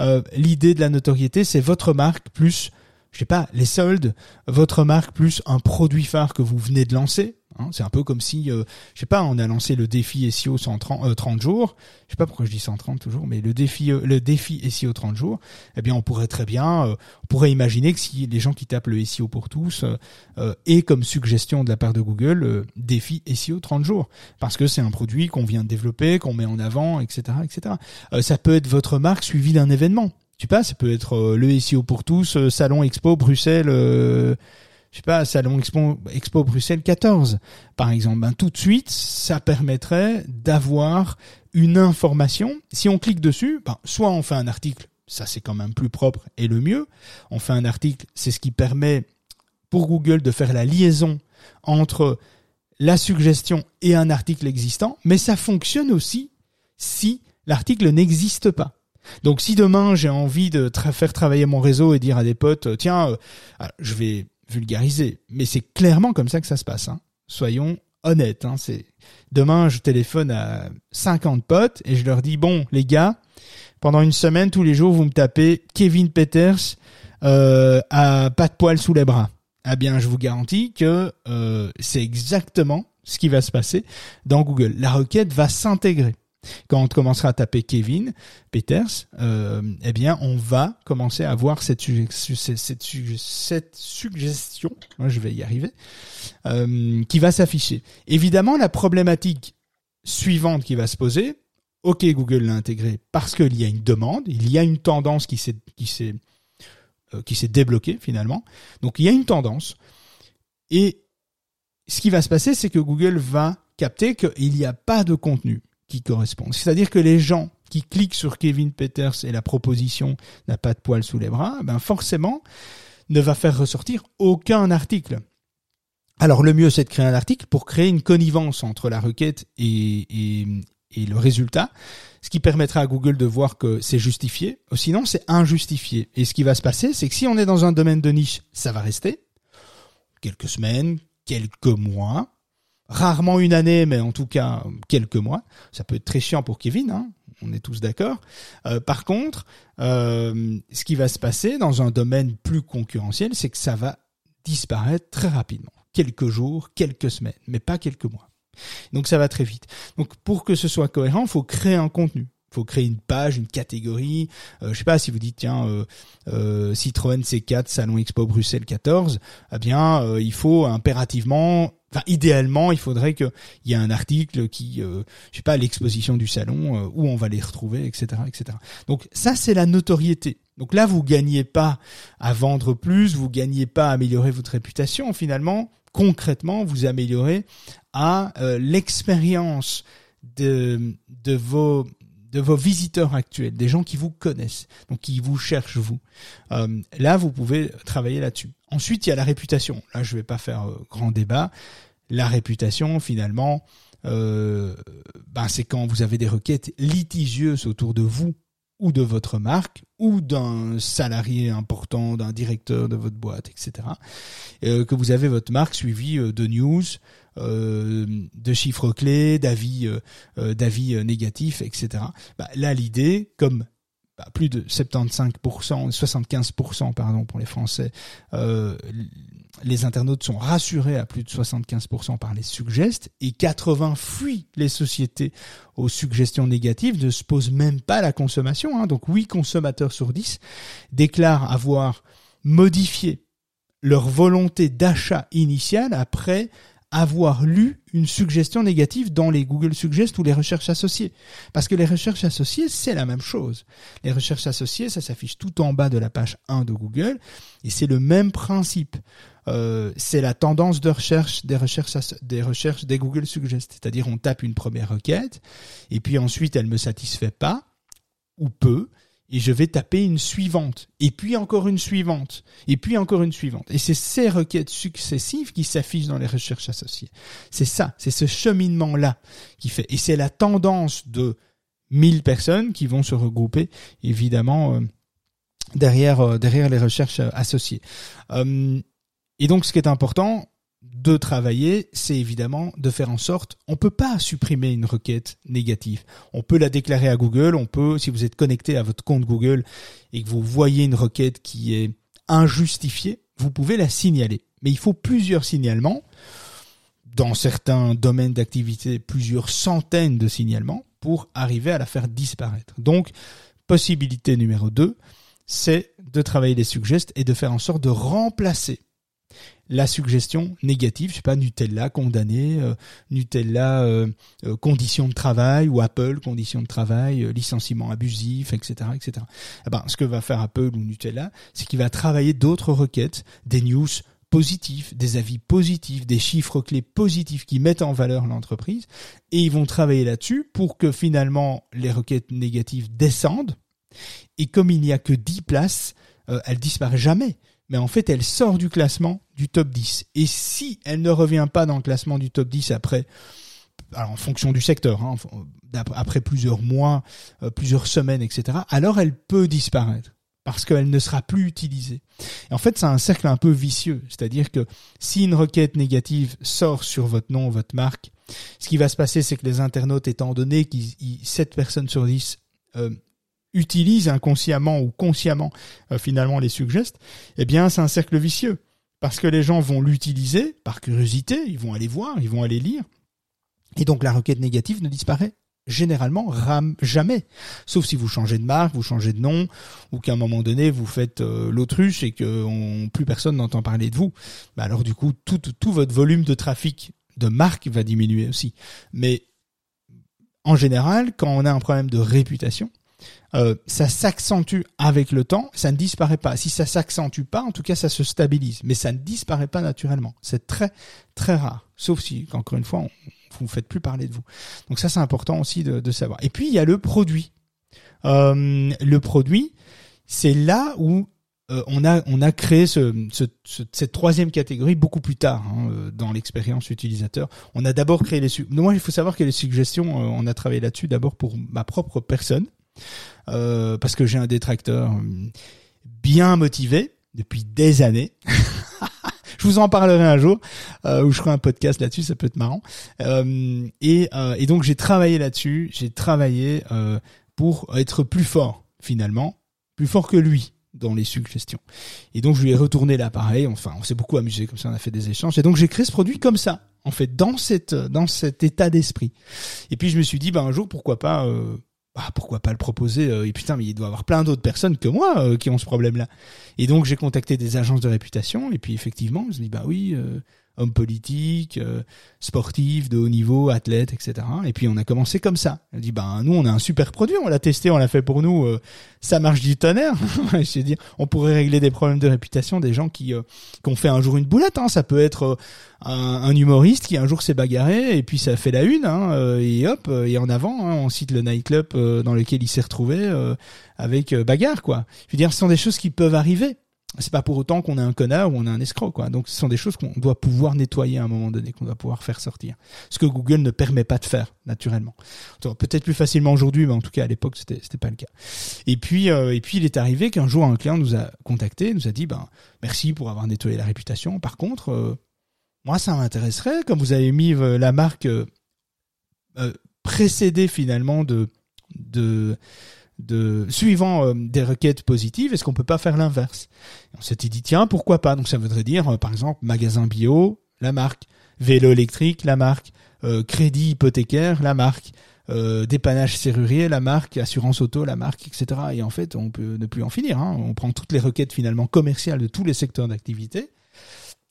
Euh, l'idée de la notoriété, c'est votre marque plus, je sais pas, les soldes, votre marque plus un produit phare que vous venez de lancer. Hein, c'est un peu comme si, euh, je sais pas, on a lancé le défi S E O cent trente, euh, trente jours. Je sais pas pourquoi je dis cent trente toujours, mais le défi, euh, le défi S E O trente jours. Eh bien, on pourrait très bien, euh, on pourrait imaginer que si les gens qui tapent le S E O pour tous euh, euh, aient comme suggestion de la part de Google euh, défi S E O trente jours, parce que c'est un produit qu'on vient de développer, qu'on met en avant, et cetera, et cetera. Euh, ça peut être votre marque suivie d'un événement. Je sais pas, ça peut être euh, le S E O pour tous, euh, Salon Expo Bruxelles. Euh, Je sais pas, Salon Expo, Expo Bruxelles quatorze, par exemple. Ben, tout de suite, ça permettrait d'avoir une information. Si on clique dessus, ben, soit on fait un article, ça c'est quand même plus propre et le mieux. On fait un article, c'est ce qui permet pour Google de faire la liaison entre la suggestion et un article existant. Mais ça fonctionne aussi si l'article n'existe pas. Donc, si demain j'ai envie de tra- faire travailler mon réseau et dire à des potes, tiens, euh, je vais vulgariser, mais c'est clairement comme ça que ça se passe. Hein. Soyons honnêtes. Hein. C'est... Demain, je téléphone à cinquante potes et je leur dis « Bon, les gars, pendant une semaine, tous les jours, vous me tapez Kevin Peters euh, à pas de poils sous les bras. » Eh bien, je vous garantis que euh, c'est exactement ce qui va se passer dans Google. La requête va s'intégrer. Quand on commencera à taper Kevin Peters, euh, eh bien, on va commencer à voir cette, suge- cette, cette, suge- cette suggestion, moi je vais y arriver, euh, qui va s'afficher. Évidemment, la problématique suivante qui va se poser, ok, Google l'a intégré parce qu'il y a une demande, il y a une tendance qui s'est, qui s'est, euh, qui s'est débloquée finalement. Donc, il y a une tendance. Et ce qui va se passer, c'est que Google va capter qu'il n'y a pas de contenu qui correspondent. C'est-à-dire que les gens qui cliquent sur Kevin Peters et la proposition n'a pas de poils sous les bras, ben forcément, ne va faire ressortir aucun article. Alors le mieux, c'est de créer un article pour créer une connivence entre la requête et, et, et le résultat, ce qui permettra à Google de voir que c'est justifié, sinon c'est injustifié. Et ce qui va se passer, c'est que si on est dans un domaine de niche, ça va rester quelques semaines, quelques mois, rarement une année, mais en tout cas quelques mois. Ça peut être très chiant pour Kevin, hein, on est tous d'accord. Euh, par contre, euh, ce qui va se passer dans un domaine plus concurrentiel, c'est que ça va disparaître très rapidement. Quelques jours, quelques semaines, mais pas quelques mois. Donc ça va très vite. Donc pour que ce soit cohérent, il faut créer un contenu. Il faut créer une page, une catégorie. Euh, je ne sais pas, si vous dites tiens euh, euh, Citroën C quatre, Salon Expo Bruxelles quatorze, eh bien euh, il faut impérativement, enfin idéalement, il faudrait qu'il y ait un article qui, euh, je sais pas, l'exposition du salon, euh, où on va les retrouver, et cetera, et cetera. Donc ça, c'est la notoriété. Donc là, vous gagnez pas à vendre plus, vous gagnez pas à améliorer votre réputation. Finalement, concrètement, vous améliorez à euh, l'expérience de de vos de vos visiteurs actuels, des gens qui vous connaissent, donc qui vous cherchent vous. Euh, là, vous pouvez travailler là-dessus. Ensuite, il y a la réputation. Là, je ne vais pas faire euh, grand débat. La réputation, finalement, euh, ben, c'est quand vous avez des requêtes litigieuses autour de vous ou de votre marque ou d'un salarié important, d'un directeur de votre boîte, et cetera. Euh, que vous avez votre marque suivie euh, de news, Euh, de chiffres clés, d'avis, euh, d'avis négatifs, et cetera. Bah, là, l'idée, comme bah, plus de soixante-quinze pour cent, soixante-quinze pour cent pardon, pour les Français, euh, les internautes sont rassurés à plus de soixante-quinze pour cent par les suggestes et quatre-vingts pour cent fuient les sociétés aux suggestions négatives, ne se posent même pas à la consommation. Hein. Donc huit consommateurs sur dix déclarent avoir modifié leur volonté d'achat initiale après avoir lu une suggestion négative dans les Google Suggest ou les recherches associées. Parce que les recherches associées, c'est la même chose. Les recherches associées, ça s'affiche tout en bas de la page un de Google et c'est le même principe. Euh, c'est la tendance de recherche des recherches des recherches des Google Suggest. C'est-à-dire, on tape une première requête et puis ensuite, elle me satisfait pas ou peu. Et je vais taper une suivante, et puis encore une suivante, et puis encore une suivante. Et c'est ces requêtes successives qui s'affichent dans les recherches associées. C'est ça, c'est ce cheminement-là qui fait. Et c'est la tendance de mille personnes qui vont se regrouper, évidemment, euh, derrière, euh, derrière les recherches associées. Euh, et donc, ce qui est important de travailler, c'est évidemment de faire en sorte, on peut pas supprimer une requête négative. On peut la déclarer à Google, on peut, si vous êtes connecté à votre compte Google et que vous voyez une requête qui est injustifiée, vous pouvez la signaler. Mais il faut plusieurs signalements, dans certains domaines d'activité, plusieurs centaines de signalements pour arriver à la faire disparaître. Donc, possibilité numéro deux, c'est de travailler les suggestes et de faire en sorte de remplacer la suggestion négative, je sais pas, Nutella condamné, euh, Nutella euh, euh, conditions de travail, ou Apple conditions de travail, euh, licenciement abusif, et cetera, et cetera. Eh ben, ce que va faire Apple ou Nutella, c'est qu'il va travailler d'autres requêtes, des news positifs, des avis positifs, des chiffres clés positifs qui mettent en valeur l'entreprise, et ils vont travailler là-dessus pour que finalement les requêtes négatives descendent. Et comme il n'y a que dix places, euh, elles disparaissent jamais. Mais en fait, elle sort du classement du top dix. Et si elle ne revient pas dans le classement du top dix après, alors en fonction du secteur, hein, après plusieurs mois, euh, plusieurs semaines, et cetera, alors elle peut disparaître parce qu'elle ne sera plus utilisée. Et en fait, c'est un cercle un peu vicieux. C'est-à-dire que si une requête négative sort sur votre nom, votre marque, ce qui va se passer, c'est que les internautes, étant donné qu'ils sept personnes sur dix... Euh, utilisent inconsciemment ou consciemment euh, finalement les suggestes, eh bien c'est un cercle vicieux parce que les gens vont l'utiliser par curiosité, ils vont aller voir, ils vont aller lire et donc la requête négative ne disparaît généralement ram- jamais, sauf si vous changez de marque, vous changez de nom ou qu'à un moment donné vous faites euh, l'autruche et que on, plus personne n'entend parler de vous. Bah alors du coup tout, tout, tout votre volume de trafic de marque va diminuer aussi. Mais en général, quand on a un problème de réputation, Euh, ça s'accentue avec le temps, ça ne disparaît pas. Si ça s'accentue pas, en tout cas, ça se stabilise. Mais ça ne disparaît pas naturellement. C'est très, très rare. Sauf si, encore une fois, on, vous ne faites plus parler de vous. Donc ça, c'est important aussi de, de savoir. Et puis, il y a le produit. Euh, le produit, c'est là où euh, on a on a créé ce, ce, ce, cette troisième catégorie beaucoup plus tard hein, dans l'expérience utilisateur. On a d'abord créé les suggestions. Moi, il faut savoir que les suggestions, euh, on a travaillé là-dessus d'abord pour ma propre personne, euh, parce que j'ai un détracteur bien motivé depuis des années. Je vous en parlerai un jour euh, où je ferai un podcast là-dessus, ça peut être marrant. Euh, et, euh, et donc j'ai travaillé là-dessus, j'ai travaillé euh, pour être plus fort finalement, plus fort que lui dans les suggestions. Et donc je lui ai retourné l'appareil. Enfin, on s'est beaucoup amusé comme ça, on a fait des échanges. Et donc j'ai créé ce produit comme ça, en fait, dans cette dans cet état d'esprit. Et puis je me suis dit, bah un jour pourquoi pas. Euh, Bah, pourquoi pas le proposer ? Et putain, mais il doit y avoir plein d'autres personnes que moi euh, qui ont ce problème-là. Et donc, j'ai contacté des agences de réputation. Et puis, effectivement, je me dis, bah oui, euh, homme politique, euh, sportif, de haut niveau, athlète, et cetera. Et puis, on a commencé comme ça. Je me dis, bah nous, on a un super produit. On l'a testé, on l'a fait pour nous. Euh, ça marche du tonnerre. Je veux dire, on pourrait régler des problèmes de réputation des gens qui, euh, qui ont fait un jour une boulette. Hein. Ça peut être... Euh, Un, un humoriste qui un jour s'est bagarré et puis ça fait la une hein, euh, et hop euh, et en avant hein, on cite le nightclub euh, dans lequel il s'est retrouvé euh, avec euh, bagarre quoi. Je veux dire, ce sont des choses qui peuvent arriver. C'est pas pour autant qu'on a un connard ou on a un escroc quoi. Donc ce sont des choses qu'on doit pouvoir nettoyer à un moment donné, qu'on doit pouvoir faire sortir. Ce que Google ne permet pas de faire naturellement. Donc, peut-être plus facilement aujourd'hui, mais en tout cas à l'époque c'était c'était pas le cas. Et puis euh, et puis il est arrivé qu'un jour un client nous a contacté, nous a dit ben merci pour avoir nettoyé la réputation. Par contre euh, moi, ça m'intéresserait, comme vous avez mis la marque euh, euh, précédée finalement de de de suivant euh, des requêtes positives, est-ce qu'on peut pas faire l'inverse ? On s'était dit tiens, pourquoi pas ? Donc ça voudrait dire euh, par exemple magasin bio, la marque, vélo électrique, la marque, euh, crédit hypothécaire, la marque, euh, dépannage serrurier, la marque, assurance auto, la marque, et cetera. Et en fait, on peut ne plus en finir. Hein. On prend toutes les requêtes finalement commerciales de tous les secteurs d'activité.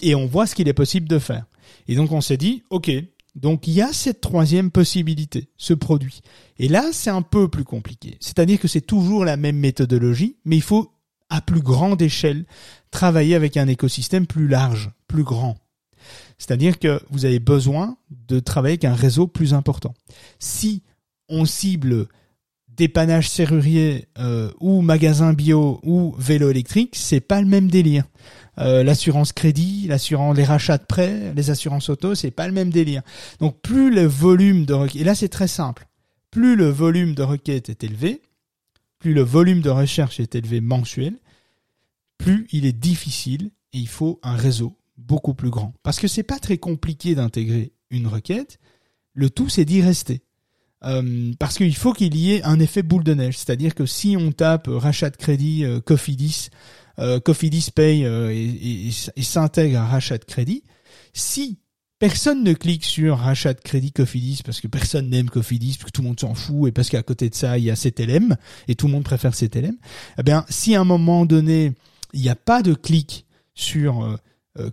Et on voit ce qu'il est possible de faire. Et donc, on s'est dit, OK, donc il y a cette troisième possibilité, ce produit. Et là, c'est un peu plus compliqué. C'est-à-dire que c'est toujours la même méthodologie, mais il faut, à plus grande échelle, travailler avec un écosystème plus large, plus grand. C'est-à-dire que vous avez besoin de travailler avec un réseau plus important. Si on cible dépannage serrurier euh, ou magasin bio ou vélo électrique, c'est pas le même délire. Euh, l'assurance crédit, l'assurance, les rachats de prêts, les assurances auto, c'est pas le même délire. Donc plus le volume de requêtes, et là c'est très simple, plus le volume de requêtes est élevé, plus le volume de recherche est élevé mensuel, plus il est difficile et il faut un réseau beaucoup plus grand. Parce que c'est pas très compliqué d'intégrer une requête, le tout c'est d'y rester. Euh, parce qu'il faut qu'il y ait un effet boule de neige, c'est-à-dire que si on tape euh, rachat de crédit, euh, Cofidis, euh, Cofidis paye euh, et, et, et s'intègre à rachat de crédit, si personne ne clique sur rachat de crédit Cofidis parce que personne n'aime Cofidis, parce que tout le monde s'en fout et parce qu'à côté de ça il y a Cetelem et tout le monde préfère Cetelem, eh bien si à un moment donné il n'y a pas de clic sur euh,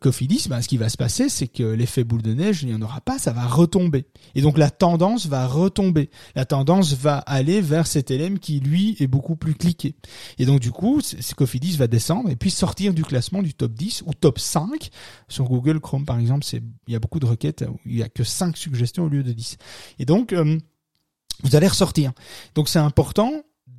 Cofidis, ben, ce qui va se passer, c'est que l'effet boule de neige, il n'y en aura pas, ça va retomber. Et donc, la tendance va retomber. La tendance va aller vers cet Cetelem qui, lui, est beaucoup plus cliqué. Et donc, du coup, Cofidis va descendre et puis sortir du classement du top dix ou top cinq. Sur Google Chrome, par exemple, c'est, il y a beaucoup de requêtes où il n'y a que cinq suggestions au lieu de dix. Et donc, euh, vous allez ressortir. Donc, c'est important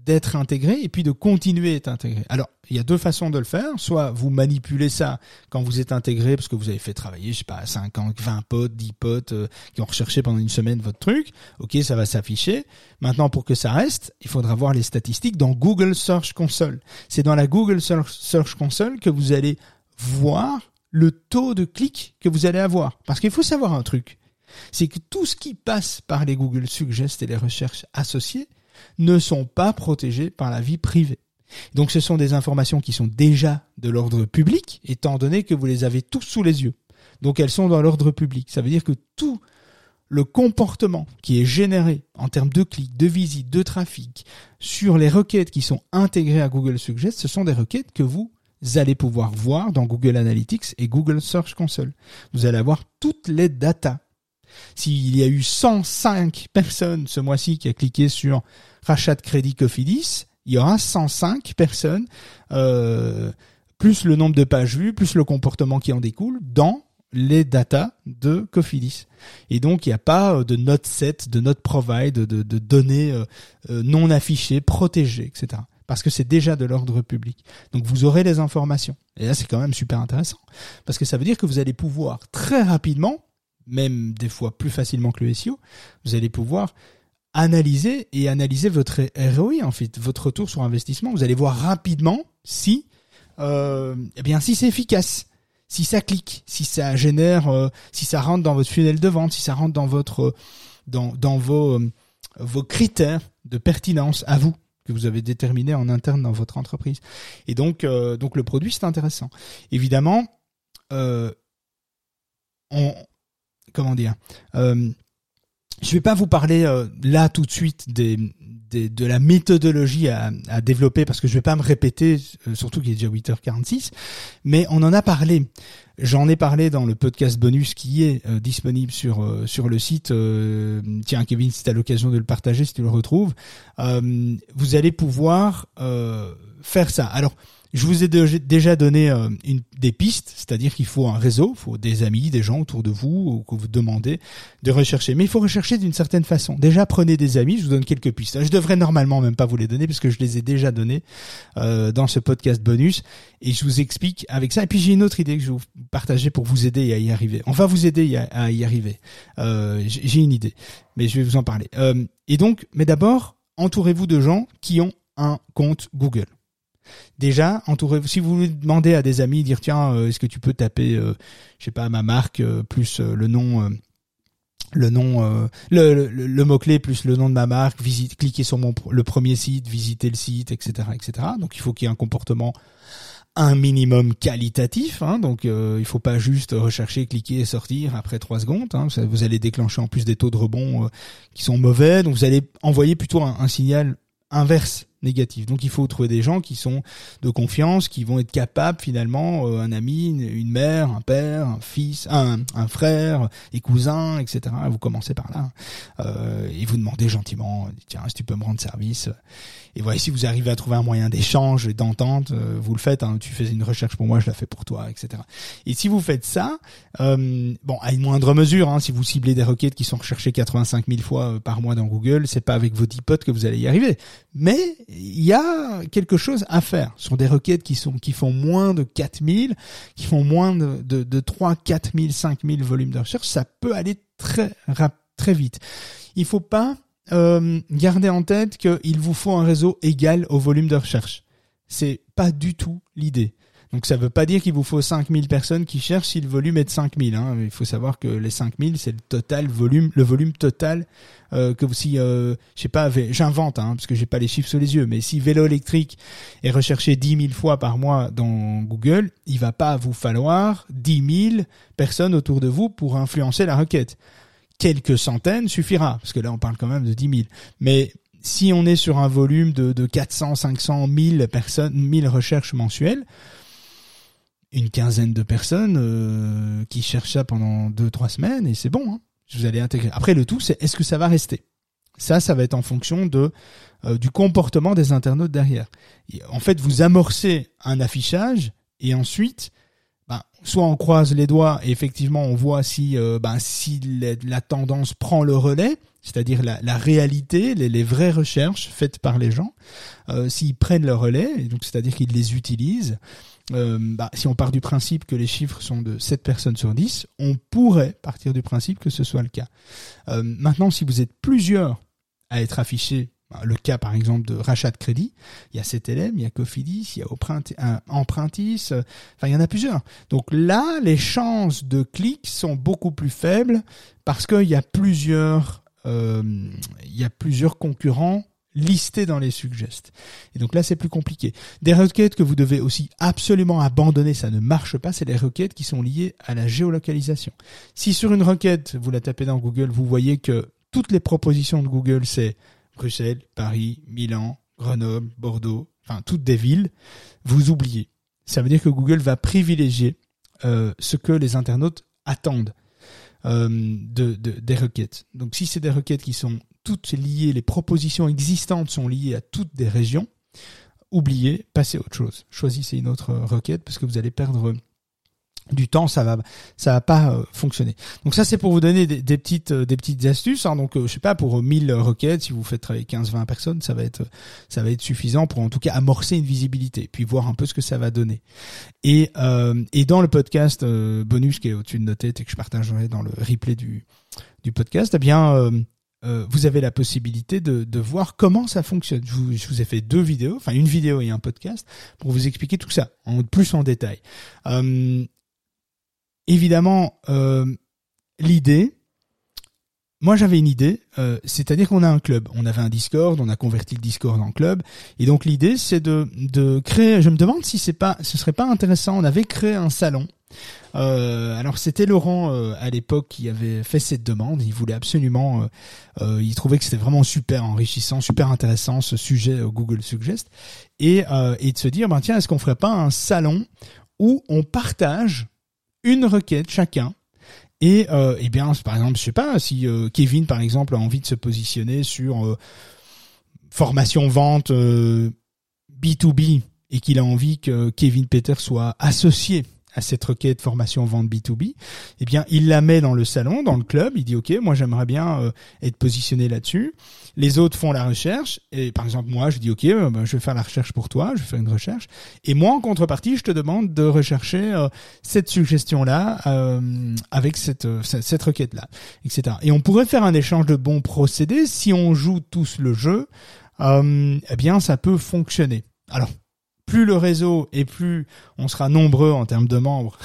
d'être intégré et puis de continuer à être intégré. Alors, il y a deux façons de le faire. Soit vous manipulez ça quand vous êtes intégré parce que vous avez fait travailler, je sais pas, cinquante, vingt potes, dix potes euh, qui ont recherché pendant une semaine votre truc. OK, ça va s'afficher. Maintenant, pour que ça reste, il faudra voir les statistiques dans Google Search Console. C'est dans la Google Search Console que vous allez voir le taux de clics que vous allez avoir. Parce qu'il faut savoir un truc, c'est que tout ce qui passe par les Google Suggest et les recherches associées ne sont pas protégés par la vie privée. Donc ce sont des informations qui sont déjà de l'ordre public, étant donné que vous les avez tous sous les yeux. Donc elles sont dans l'ordre public. Ça veut dire que tout le comportement qui est généré en termes de clics, de visites, de trafic, sur les requêtes qui sont intégrées à Google Suggest, ce sont des requêtes que vous allez pouvoir voir dans Google Analytics et Google Search Console. Vous allez avoir toutes les datas. S'il y a eu cent cinq personnes ce mois-ci qui a cliqué sur rachat de crédit Cofidis, il y aura cent cinq personnes, euh, plus le nombre de pages vues, plus le comportement qui en découle dans les datas de Cofidis. Et donc, il n'y a pas de note set, de note provide, de, de données euh, non affichées, protégées, et cetera. parce que c'est déjà de l'ordre public. Donc vous aurez les informations. Et là, c'est quand même super intéressant, parce que ça veut dire que vous allez pouvoir très rapidement, même des fois plus facilement que le S E O, vous allez pouvoir analyser et analyser votre R O I, en fait, votre retour sur investissement. Vous allez voir rapidement si, euh, eh bien, si c'est efficace, si ça clique, si ça génère, euh, si ça rentre dans votre funnel de vente, si ça rentre dans votre, euh, dans, dans vos, euh, vos critères de pertinence à vous, que vous avez déterminés en interne dans votre entreprise. Et donc, euh, donc le produit, c'est intéressant. Évidemment, euh, on, comment dire, euh, je vais pas vous parler euh, là tout de suite des, des de la méthodologie à, à développer, parce que je vais pas me répéter, euh, surtout qu'il est déjà huit heures quarante-six, mais on en a parlé. J'en ai parlé dans le podcast bonus qui est euh, disponible sur euh, sur le site. Euh, tiens, Kevin, si tu as l'occasion de le partager, si tu le retrouves, euh, vous allez pouvoir euh, faire ça. Alors, je vous ai déjà donné euh, une, des pistes, c'est-à-dire qu'il faut un réseau, il faut des amis, des gens autour de vous, ou que vous demandez de rechercher. Mais il faut rechercher d'une certaine façon. Déjà, prenez des amis, je vous donne quelques pistes. Je devrais normalement même pas vous les donner, parce que je les ai déjà données euh, dans ce podcast bonus, et je vous explique avec ça. Et puis j'ai une autre idée que je vais vous partager pour vous aider à y arriver. On va vous aider à y arriver. Euh, j'ai une idée, mais je vais vous en parler. Euh, et donc, mais d'abord, entourez-vous de gens qui ont un compte Google. Déjà, entourez-vous. Si vous demandez à des amis, dire tiens, euh, est-ce que tu peux taper, euh, je sais pas, ma marque euh, plus euh, le nom, euh, le nom, euh, le, le, le mot-clé plus le nom de ma marque, visite, cliquez sur mon le premier site, visitez le site, et cetera, et cetera. Donc il faut qu'il y ait un comportement un minimum qualitatif, hein, donc euh, il faut pas juste rechercher, cliquer et sortir après trois secondes. Hein, ça, vous allez déclencher en plus des taux de rebond euh, qui sont mauvais, donc vous allez envoyer plutôt un, un signal inverse. Négatif. Donc il faut trouver des gens qui sont de confiance, qui vont être capables finalement, euh, un ami, une mère, un père, un fils, un, un frère, des cousins, et cetera. Vous commencez par là. Euh, et vous demandez gentiment, tiens, si tu peux me rendre service. Et voilà, si vous arrivez à trouver un moyen d'échange et d'entente, euh, vous le faites. Hein, tu fais une recherche pour moi, je la fais pour toi, et cetera. Et si vous faites ça, euh, bon, à une moindre mesure, hein, si vous ciblez des requêtes qui sont recherchées quatre-vingt-cinq mille fois par mois dans Google, c'est pas avec vos dix potes que vous allez y arriver. Mais il y a quelque chose à faire sur des requêtes qui sont qui font moins de quatre mille, qui font moins de de, de trois, quatre mille, cinq mille volumes de recherche. Ça peut aller très rap, très vite. Il faut pas euh, garder en tête qu'il vous faut un réseau égal au volume de recherche. C'est pas du tout l'idée. Donc ça veut pas dire qu'il vous faut cinq mille personnes qui cherchent si le volume est de cinq mille. Hein. Il faut savoir que les cinq mille, c'est le total volume, le volume total euh, que vous, si, euh, je sais pas, j'invente, hein, parce que j'ai pas les chiffres sous les yeux, mais si vélo électrique est recherché dix mille fois par mois dans Google, il va pas vous falloir dix mille personnes autour de vous pour influencer la requête. Quelques centaines suffira, parce que là on parle quand même de dix mille. Mais si on est sur un volume de, de quatre cents, cinq cents, mille personnes, mille recherches mensuelles, une quinzaine de personnes euh, qui cherchent ça pendant deux, trois semaines et c'est bon. Hein, vous allez intégrer. Après, le tout, c'est est-ce que ça va rester ? Ça, ça va être en fonction de euh, du comportement des internautes derrière. Et en fait, vous amorcez un affichage et ensuite, bah, soit on croise les doigts et effectivement, on voit si euh, bah, si la, la tendance prend le relais, c'est-à-dire la, la réalité, les, les vraies recherches faites par les gens, euh, s'ils prennent le relais, donc c'est-à-dire qu'ils les utilisent. Euh, bah, si on part du principe que les chiffres sont de sept personnes sur dix, on pourrait partir du principe que ce soit le cas. Euh, maintenant, si vous êtes plusieurs à être affichés, bah, le cas par exemple de rachat de crédit, il y a Cetelem, il y a Cofidis, il y a Empruntis, euh, enfin il y en a plusieurs. Donc là, les chances de clic sont beaucoup plus faibles parce qu'il y a plusieurs, euh, il y a plusieurs concurrents listés dans les suggests. Et donc là, c'est plus compliqué. Des requêtes que vous devez aussi absolument abandonner, ça ne marche pas, c'est les requêtes qui sont liées à la géolocalisation. Si sur une requête, vous la tapez dans Google, vous voyez que toutes les propositions de Google, c'est Bruxelles, Paris, Milan, Grenoble, Bordeaux, enfin toutes des villes, vous oubliez. Ça veut dire que Google va privilégier euh, ce que les internautes attendent euh, de, de, des requêtes. Donc si c'est des requêtes qui sont toutes liées, les propositions existantes sont liées à toutes des régions, oubliez, passez à autre chose. Choisissez une autre requête parce que vous allez perdre du temps, ça va, ça va pas euh, fonctionner. Donc ça, c'est pour vous donner des, des petites, euh, des petites astuces. Hein. Donc, euh, je sais pas, pour mille requêtes, si vous faites travailler quinze, vingt personnes, ça va être, ça va être suffisant pour en tout cas amorcer une visibilité, puis voir un peu ce que ça va donner. Et, euh, et dans le podcast euh, bonus qui est au-dessus de notre tête et que je partagerai dans le replay du, du podcast, eh bien, euh, Euh, vous avez la possibilité de, de voir comment ça fonctionne. Je vous, je vous ai fait deux vidéos, enfin une vidéo et un podcast pour vous expliquer tout ça en plus en détail. Euh, évidemment, euh, l'idée, moi j'avais une idée, euh, c'est-à-dire qu'on a un club. On avait un Discord, on a converti le Discord en club, et donc l'idée c'est de, de créer. Je me demande si c'est pas, ce serait pas intéressant. On avait créé un salon. Euh, alors c'était Laurent euh, à l'époque qui avait fait cette demande. Il voulait absolument, euh, euh, il trouvait que c'était vraiment super enrichissant, super intéressant ce sujet euh, Google Suggest, et, euh, et de se dire ben tiens, est-ce qu'on ferait pas un salon où on partage une requête chacun. Et euh, et bien par exemple, je sais pas si euh, Kevin par exemple a envie de se positionner sur euh, formation vente euh, B deux B et qu'il a envie que Kevin Peter soit associé à cette requête formation vente B deux B, eh bien, il la met dans le salon, dans le club. Il dit, OK, moi, j'aimerais bien euh, être positionné là-dessus. Les autres font la recherche. Et par exemple, moi, je dis, OK, euh, ben, je vais faire la recherche pour toi. Je vais faire une recherche. Et moi, en contrepartie, je te demande de rechercher euh, cette suggestion-là euh, avec cette, euh, cette requête-là, et cetera. Et on pourrait faire un échange de bons procédés. Si on joue tous le jeu, euh, eh bien, ça peut fonctionner. Alors, plus le réseau et plus on sera nombreux en termes de membres,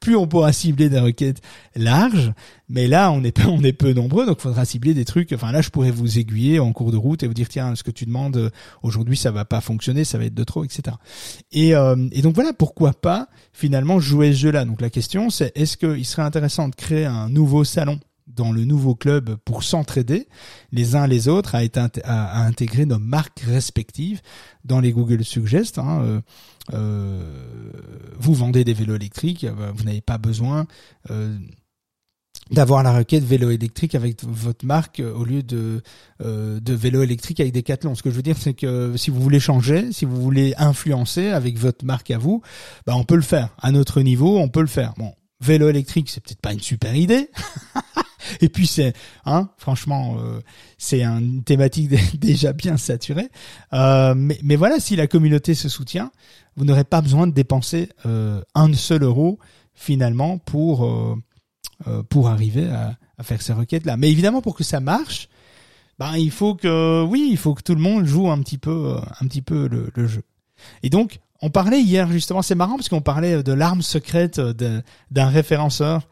plus on pourra cibler des requêtes larges. Mais là, on est peu, on est peu nombreux, donc il faudra cibler des trucs. Enfin, là, je pourrais vous aiguiller en cours de route et vous dire, tiens, ce que tu demandes aujourd'hui, ça va pas fonctionner, ça va être de trop, et cetera. Et, euh, et donc voilà, pourquoi pas finalement jouer ce jeu-là. Donc la question, c'est est-ce qu'il serait intéressant de créer un nouveau salon dans le nouveau club pour s'entraider les uns les autres à, être, à, à intégrer nos marques respectives dans les Google Suggest. Hein, euh, euh, vous vendez des vélos électriques, vous n'avez pas besoin euh, d'avoir la requête vélo électrique avec votre marque au lieu de, euh, de vélo électrique avec Decathlon. Ce que je veux dire, c'est que si vous voulez changer, si vous voulez influencer avec votre marque à vous, bah on peut le faire. À notre niveau, on peut le faire. Bon, vélo électrique, c'est peut-être pas une super idée. Et puis c'est, hein, franchement, euh, c'est une thématique déjà bien saturée. Euh, mais, mais voilà, si la communauté se soutient, vous n'aurez pas besoin de dépenser euh, un seul euro finalement pour euh, euh, pour arriver à, à faire ces requêtes-là. Mais évidemment, pour que ça marche, ben il faut que, oui, il faut que tout le monde joue un petit peu, un petit peu le, le jeu. Et donc, on parlait hier justement, c'est marrant parce qu'on parlait de l'arme secrète de, d'un référenceur.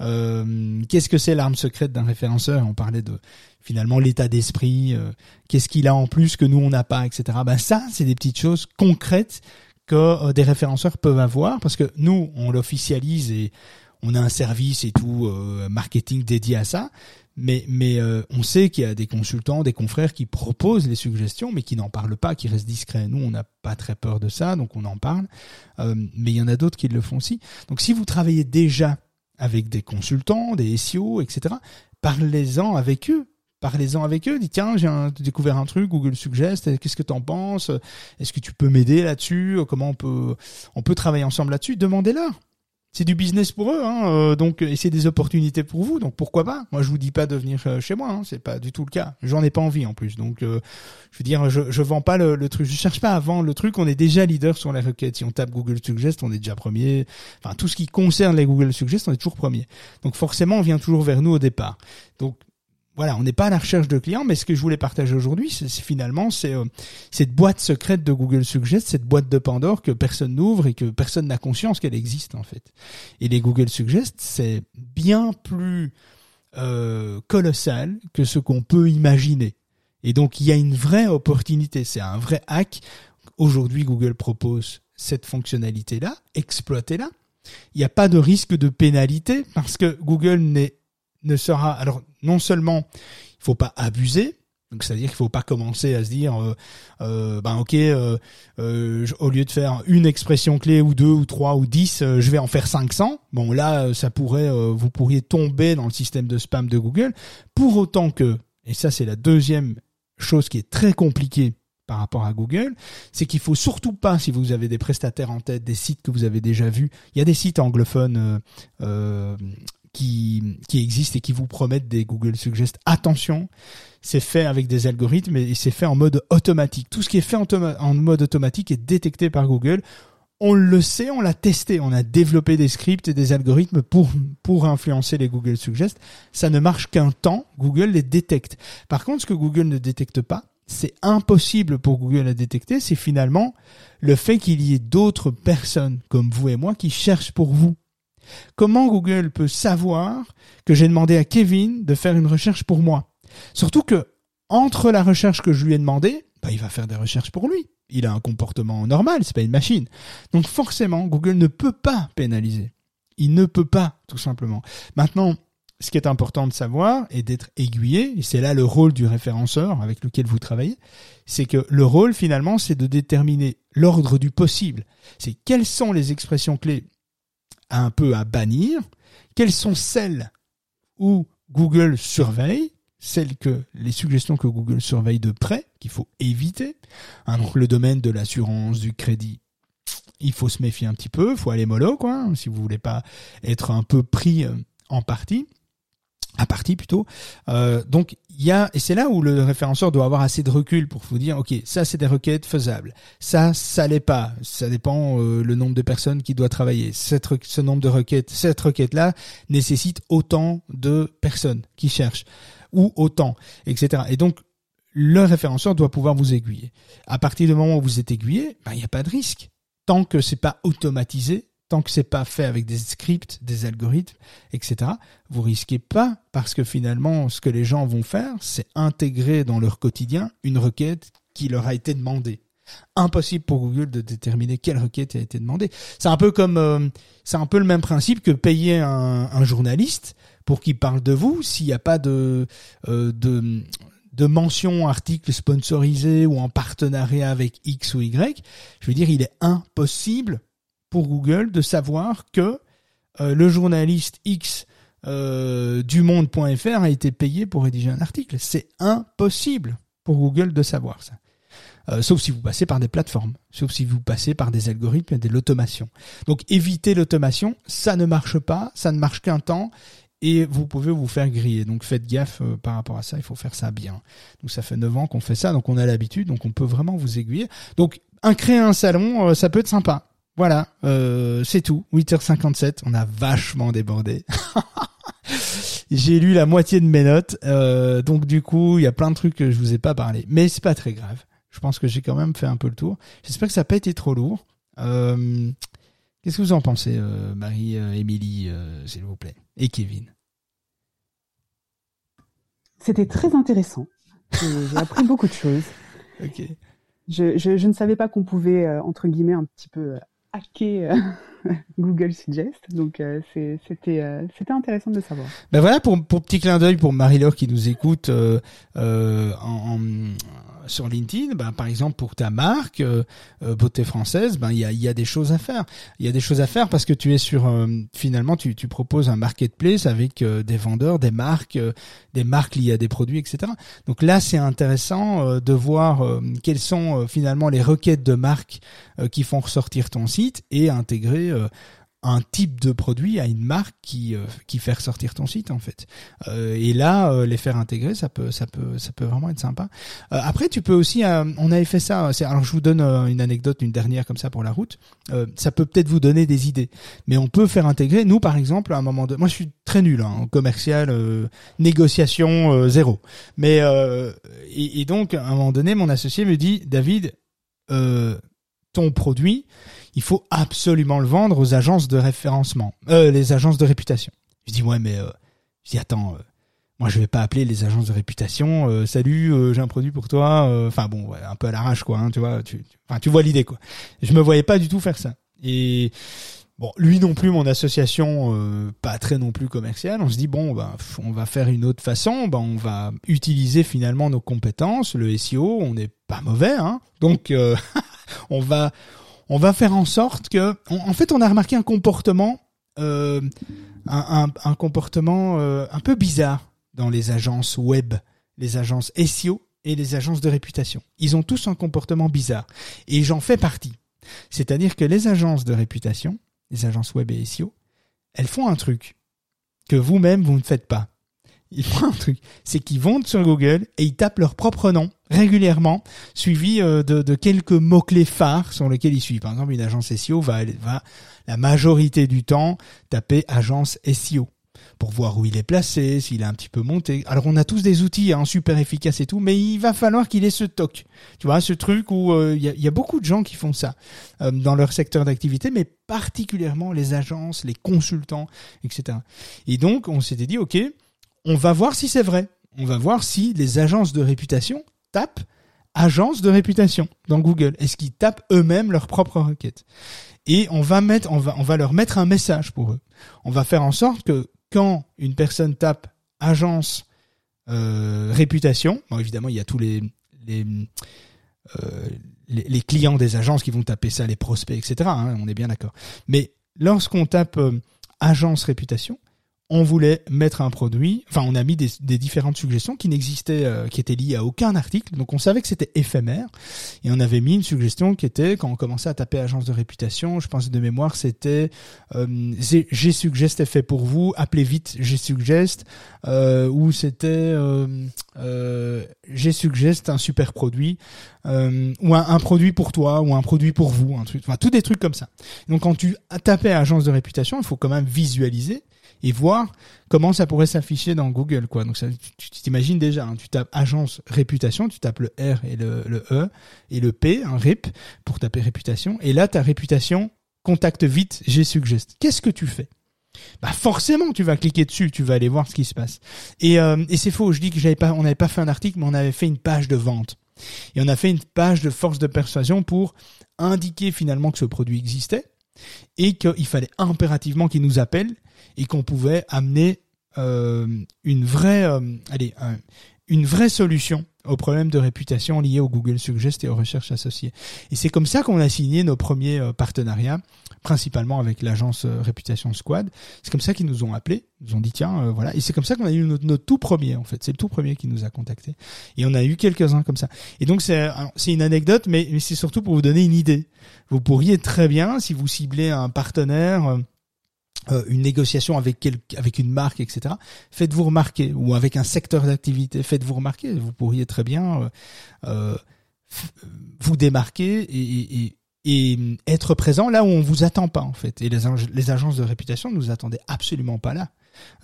Euh, qu'est-ce que c'est l'arme secrète d'un référenceur? On parlait de finalement l'état d'esprit, euh, qu'est-ce qu'il a en plus que nous on n'a pas, et cetera. Ben ça, c'est des petites choses concrètes que euh, des référenceurs peuvent avoir parce que nous on l'officialise et on a un service et tout euh, marketing dédié à ça. Mais mais euh, on sait qu'il y a des consultants, des confrères qui proposent les suggestions, mais qui n'en parlent pas, qui restent discrets. Nous, on n'a pas très peur de ça, donc on en parle. Euh, mais il y en a d'autres qui le font aussi. Donc si vous travaillez déjà avec des consultants, des S E O, et cetera, parlez-en avec eux. Parlez-en avec eux. Dites, tiens, j'ai un, découvert un truc, Google Suggest, qu'est-ce que t'en penses? Est-ce que tu peux m'aider là-dessus? Comment on peut on peut travailler ensemble là-dessus? Demandez-leur. C'est du business pour eux, hein, euh, donc et c'est des opportunités pour vous, donc pourquoi pas. Moi, je vous dis pas de venir euh, chez moi, hein, c'est pas du tout le cas. J'en ai pas envie en plus, donc euh, je veux dire, je, je vends pas le, le truc, je cherche pas à vendre le truc. On est déjà leader sur les requêtes. Si on tape Google Suggest, on est déjà premier. Enfin, tout ce qui concerne les Google Suggest, on est toujours premier. Donc forcément, on vient toujours vers nous au départ. Donc voilà, on n'est pas à la recherche de clients, mais ce que je voulais partager aujourd'hui, c'est, c'est finalement c'est euh, cette boîte secrète de Google Suggest, cette boîte de Pandore que personne n'ouvre et que personne n'a conscience qu'elle existe en fait. Et les Google Suggest, c'est bien plus euh, colossal que ce qu'on peut imaginer. Et donc il y a une vraie opportunité, c'est un vrai hack. Aujourd'hui, Google propose cette fonctionnalité-là, exploitez-la. Il n'y a pas de risque de pénalité parce que Google n'est ne sera, alors non seulement il faut pas abuser, donc c'est-à-dire qu'il faut pas commencer à se dire euh, euh, ben ok euh, euh, au lieu de faire une expression clé ou deux ou trois ou dix, euh, je vais en faire cinq cents. Bon là ça pourrait euh, vous pourriez tomber dans le système de spam de Google. Pour autant que, et ça c'est la deuxième chose qui est très compliquée par rapport à Google, c'est qu'il faut surtout pas, si vous avez des prestataires en tête, des sites que vous avez déjà vus, il y a des sites anglophones euh, euh, qui, qui existent et qui vous promettent des Google Suggest. Attention, c'est fait avec des algorithmes et c'est fait en mode automatique. Tout ce qui est fait en, en mode automatique est détecté par Google. On le sait, on l'a testé, on a développé des scripts et des algorithmes pour pour influencer les Google Suggest. Ça ne marche qu'un temps, Google les détecte. Par contre, ce que Google ne détecte pas, c'est impossible pour Google à détecter, c'est finalement le fait qu'il y ait d'autres personnes comme vous et moi qui cherchent pour vous. Comment Google peut savoir que j'ai demandé à Kevin de faire une recherche pour moi? Surtout que entre la recherche que je lui ai demandée, bah, il va faire des recherches pour lui. Il a un comportement normal, c'est pas une machine. Donc forcément, Google ne peut pas pénaliser. Il ne peut pas, tout simplement. Maintenant, ce qui est important de savoir et d'être aiguillé, et c'est là le rôle du référenceur avec lequel vous travaillez, c'est que le rôle finalement, c'est de déterminer l'ordre du possible. C'est quelles sont les expressions clés un peu à bannir, quelles sont celles où Google surveille, celles que les suggestions que Google surveille de près, qu'il faut éviter. Hein, donc le domaine de l'assurance, du crédit, il faut se méfier un petit peu, faut aller mollo, quoi, si vous voulez pas être un peu pris en partie, à partie plutôt. Euh, donc il y a, et c'est là où le référenceur doit avoir assez de recul pour vous dire, ok, ça c'est des requêtes faisables, ça ça l'est pas, ça dépend euh, le nombre de personnes qui doit travailler. Cette ce nombre de requêtes, cette requête là nécessite autant de personnes qui cherchent. Ou autant, et cetera. Et donc, le référenceur doit pouvoir vous aiguiller. À partir du moment où vous êtes aiguillé, ben, il n'y a pas de risque. Tant que c'est pas automatisé, tant que c'est pas fait avec des scripts, des algorithmes, et cetera, vous risquez pas, parce que finalement, ce que les gens vont faire, c'est intégrer dans leur quotidien une requête qui leur a été demandée. Impossible pour Google de déterminer quelle requête a été demandée. C'est un peu comme, euh, c'est un peu le même principe que payer un, un journaliste pour qu'il parle de vous, s'il n'y a pas de, euh, de, de mention, article sponsorisé ou en partenariat avec X ou Y, je veux dire, il est impossible pour Google de savoir que euh, le journaliste X euh, du monde point F R a été payé pour rédiger un article. C'est impossible pour Google de savoir ça. Euh, sauf si vous passez par des plateformes, sauf si vous passez par des algorithmes et de l'automation. Donc évitez l'automation, ça ne marche pas, ça ne marche qu'un temps. Et vous pouvez vous faire griller. Donc faites gaffe euh, par rapport à ça, il faut faire ça bien. Donc ça fait neuf ans qu'on fait ça, donc on a l'habitude, donc on peut vraiment vous aiguiller. Donc un, créer un salon, euh, ça peut être sympa. Voilà, euh, c'est tout. huit heures cinquante-sept, on a vachement débordé. J'ai lu la moitié de mes notes, euh, donc du coup, il y a plein de trucs que je vous ai pas parlé. Mais c'est pas très grave. Je pense que j'ai quand même fait un peu le tour. J'espère que ça n'a pas été trop lourd. Euh, qu'est-ce que vous en pensez, euh, Marie-Émilie, euh, euh, s'il vous plaît, et Kevin? C'était très intéressant. J'ai appris beaucoup de choses. Okay. Je, je, je ne savais pas qu'on pouvait, euh, entre guillemets, un petit peu euh, hacker euh, Google Suggest. Donc, euh, c'est, c'était, euh, c'était intéressant de le savoir. Ben voilà, pour, pour petit clin d'œil, pour Marie-Laure qui nous écoute euh, euh, en, en, sur LinkedIn, ben, par exemple, pour ta marque, euh, Beauté Française, ben, il y a, y a des choses à faire. Il y a des choses à faire parce que tu es sur... Euh, finalement, tu, tu proposes un marketplace avec euh, des vendeurs, des marques, euh, des marques liées à des produits, et cetera. Donc là, c'est intéressant euh, de voir euh, quelles sont euh, finalement les requêtes de marques euh, qui font ressortir ton site et intégrer... Euh, un type de produit à une marque qui euh, qui fait ressortir ton site en fait. Euh, et là euh, les faire intégrer, ça peut ça peut ça peut vraiment être sympa. Euh, après tu peux aussi euh, on avait fait ça, c'est, alors je vous donne euh, une anecdote, une dernière comme ça pour la route. Euh, ça peut peut-être vous donner des idées. Mais on peut faire intégrer, nous par exemple, à un moment de moi je suis très nul hein, en commercial euh, négociation euh, zéro. Mais euh, et, et donc à un moment donné mon associé me dit David euh ton produit, il faut absolument le vendre aux agences de référencement, euh, les agences de réputation. Je dis ouais mais, euh, je dis attends, euh, moi je vais pas appeler les agences de réputation, euh, salut, euh, j'ai un produit pour toi, enfin euh, bon, ouais, un peu à l'arrache quoi, hein, tu vois, tu, tu, tu vois l'idée quoi. Je me voyais pas du tout faire ça. Et bon, lui non plus, mon association, euh, pas très non plus commerciale, on se dit bon, ben, on va faire une autre façon, ben, on va utiliser finalement nos compétences, le S E O, on n'est pas mauvais, hein, donc euh, on va on va faire en sorte que on, en fait on a remarqué un comportement euh, un, un, un comportement euh, un peu bizarre dans les agences web, les agences S E O et les agences de réputation. Ils ont tous un comportement bizarre et j'en fais partie. C'est-à-dire que les agences de réputation, les agences web et S E O, elles font un truc que vous-même, vous ne faites pas. Ils font un truc, c'est qu'ils vont sur Google et ils tapent leur propre nom régulièrement, suivi de, de quelques mots-clés phares sur lesquels ils suivent. Par exemple, une agence S E O va, va la majorité du temps taper « agence S E O ». Pour voir où il est placé, s'il a un petit peu monté. Alors, on a tous des outils hein, super efficaces et tout, mais il va falloir qu'il ait ce toc. Tu vois, ce truc où il euh, y, y a beaucoup de gens qui font ça euh, dans leur secteur d'activité, mais particulièrement les agences, les consultants, et cetera. Et donc, on s'était dit, OK, on va voir si c'est vrai. On va voir si les agences de réputation tapent « agences de réputation » dans Google. Est-ce qu'ils tapent eux-mêmes leurs propres requêtes ? Et on va, mettre, on, va, on va leur mettre un message pour eux. On va faire en sorte que quand une personne tape agence euh, réputation, bon, évidemment il y a tous les les, euh, les les clients des agences qui vont taper ça, les prospects, et cetera. Hein, on est bien d'accord. Mais lorsqu'on tape euh, agence réputation, on voulait mettre un produit. Enfin, on a mis des, des différentes suggestions qui n'existaient, euh, qui étaient liées à aucun article. Donc on savait que c'était éphémère et on avait mis une suggestion qui était quand on commençait à taper agence de réputation. Je pense de mémoire c'était euh, g-suggest est fait pour vous. Appelez vite g-suggest euh, ou c'était euh, euh, g-suggest un super produit euh, ou un, un produit pour toi ou un produit pour vous. Un truc, enfin tous des trucs comme ça. Donc quand tu tapais agence de réputation, il faut quand même visualiser et voir comment ça pourrait s'afficher dans Google, quoi. Donc ça, tu t'imagines déjà, hein, tu tapes agence réputation, tu tapes le R et le, le E et le P, un hein, R I P, pour taper réputation. Et là, ta réputation, contacte vite, g-suggest. Qu'est-ce que tu fais ? Bah forcément, tu vas cliquer dessus, tu vas aller voir ce qui se passe. Et, euh, et c'est faux, je dis que j'avais pas, on n'avait pas fait un article, mais on avait fait une page de vente. Et on a fait une page de force de persuasion pour indiquer finalement que ce produit existait et qu'il fallait impérativement qu'il nous appelle et qu'on pouvait amener euh, une vraie, euh, allez, un, une vraie solution aux problèmes de réputation liés au Google Suggest et aux recherches associées. Et c'est comme ça qu'on a signé nos premiers euh, partenariats, principalement avec l'agence euh, Réputation Squad. C'est comme ça qu'ils nous ont appelés, ils nous ont dit tiens, euh, voilà. Et c'est comme ça qu'on a eu notre, notre tout premier en fait. C'est le tout premier qui nous a contactés. Et on a eu quelques-uns comme ça. Et donc c'est, c'est une anecdote, mais, mais c'est surtout pour vous donner une idée. Vous pourriez très bien, si vous ciblez un partenaire, euh, Euh, une négociation avec quelque, avec une marque, et cetera. Faites-vous remarquer, ou avec un secteur d'activité, faites-vous remarquer. Vous pourriez très bien euh, euh, vous démarquer et, et, et être présent là où on vous attend pas en fait. Et les, les agences de réputation ne nous attendaient absolument pas là.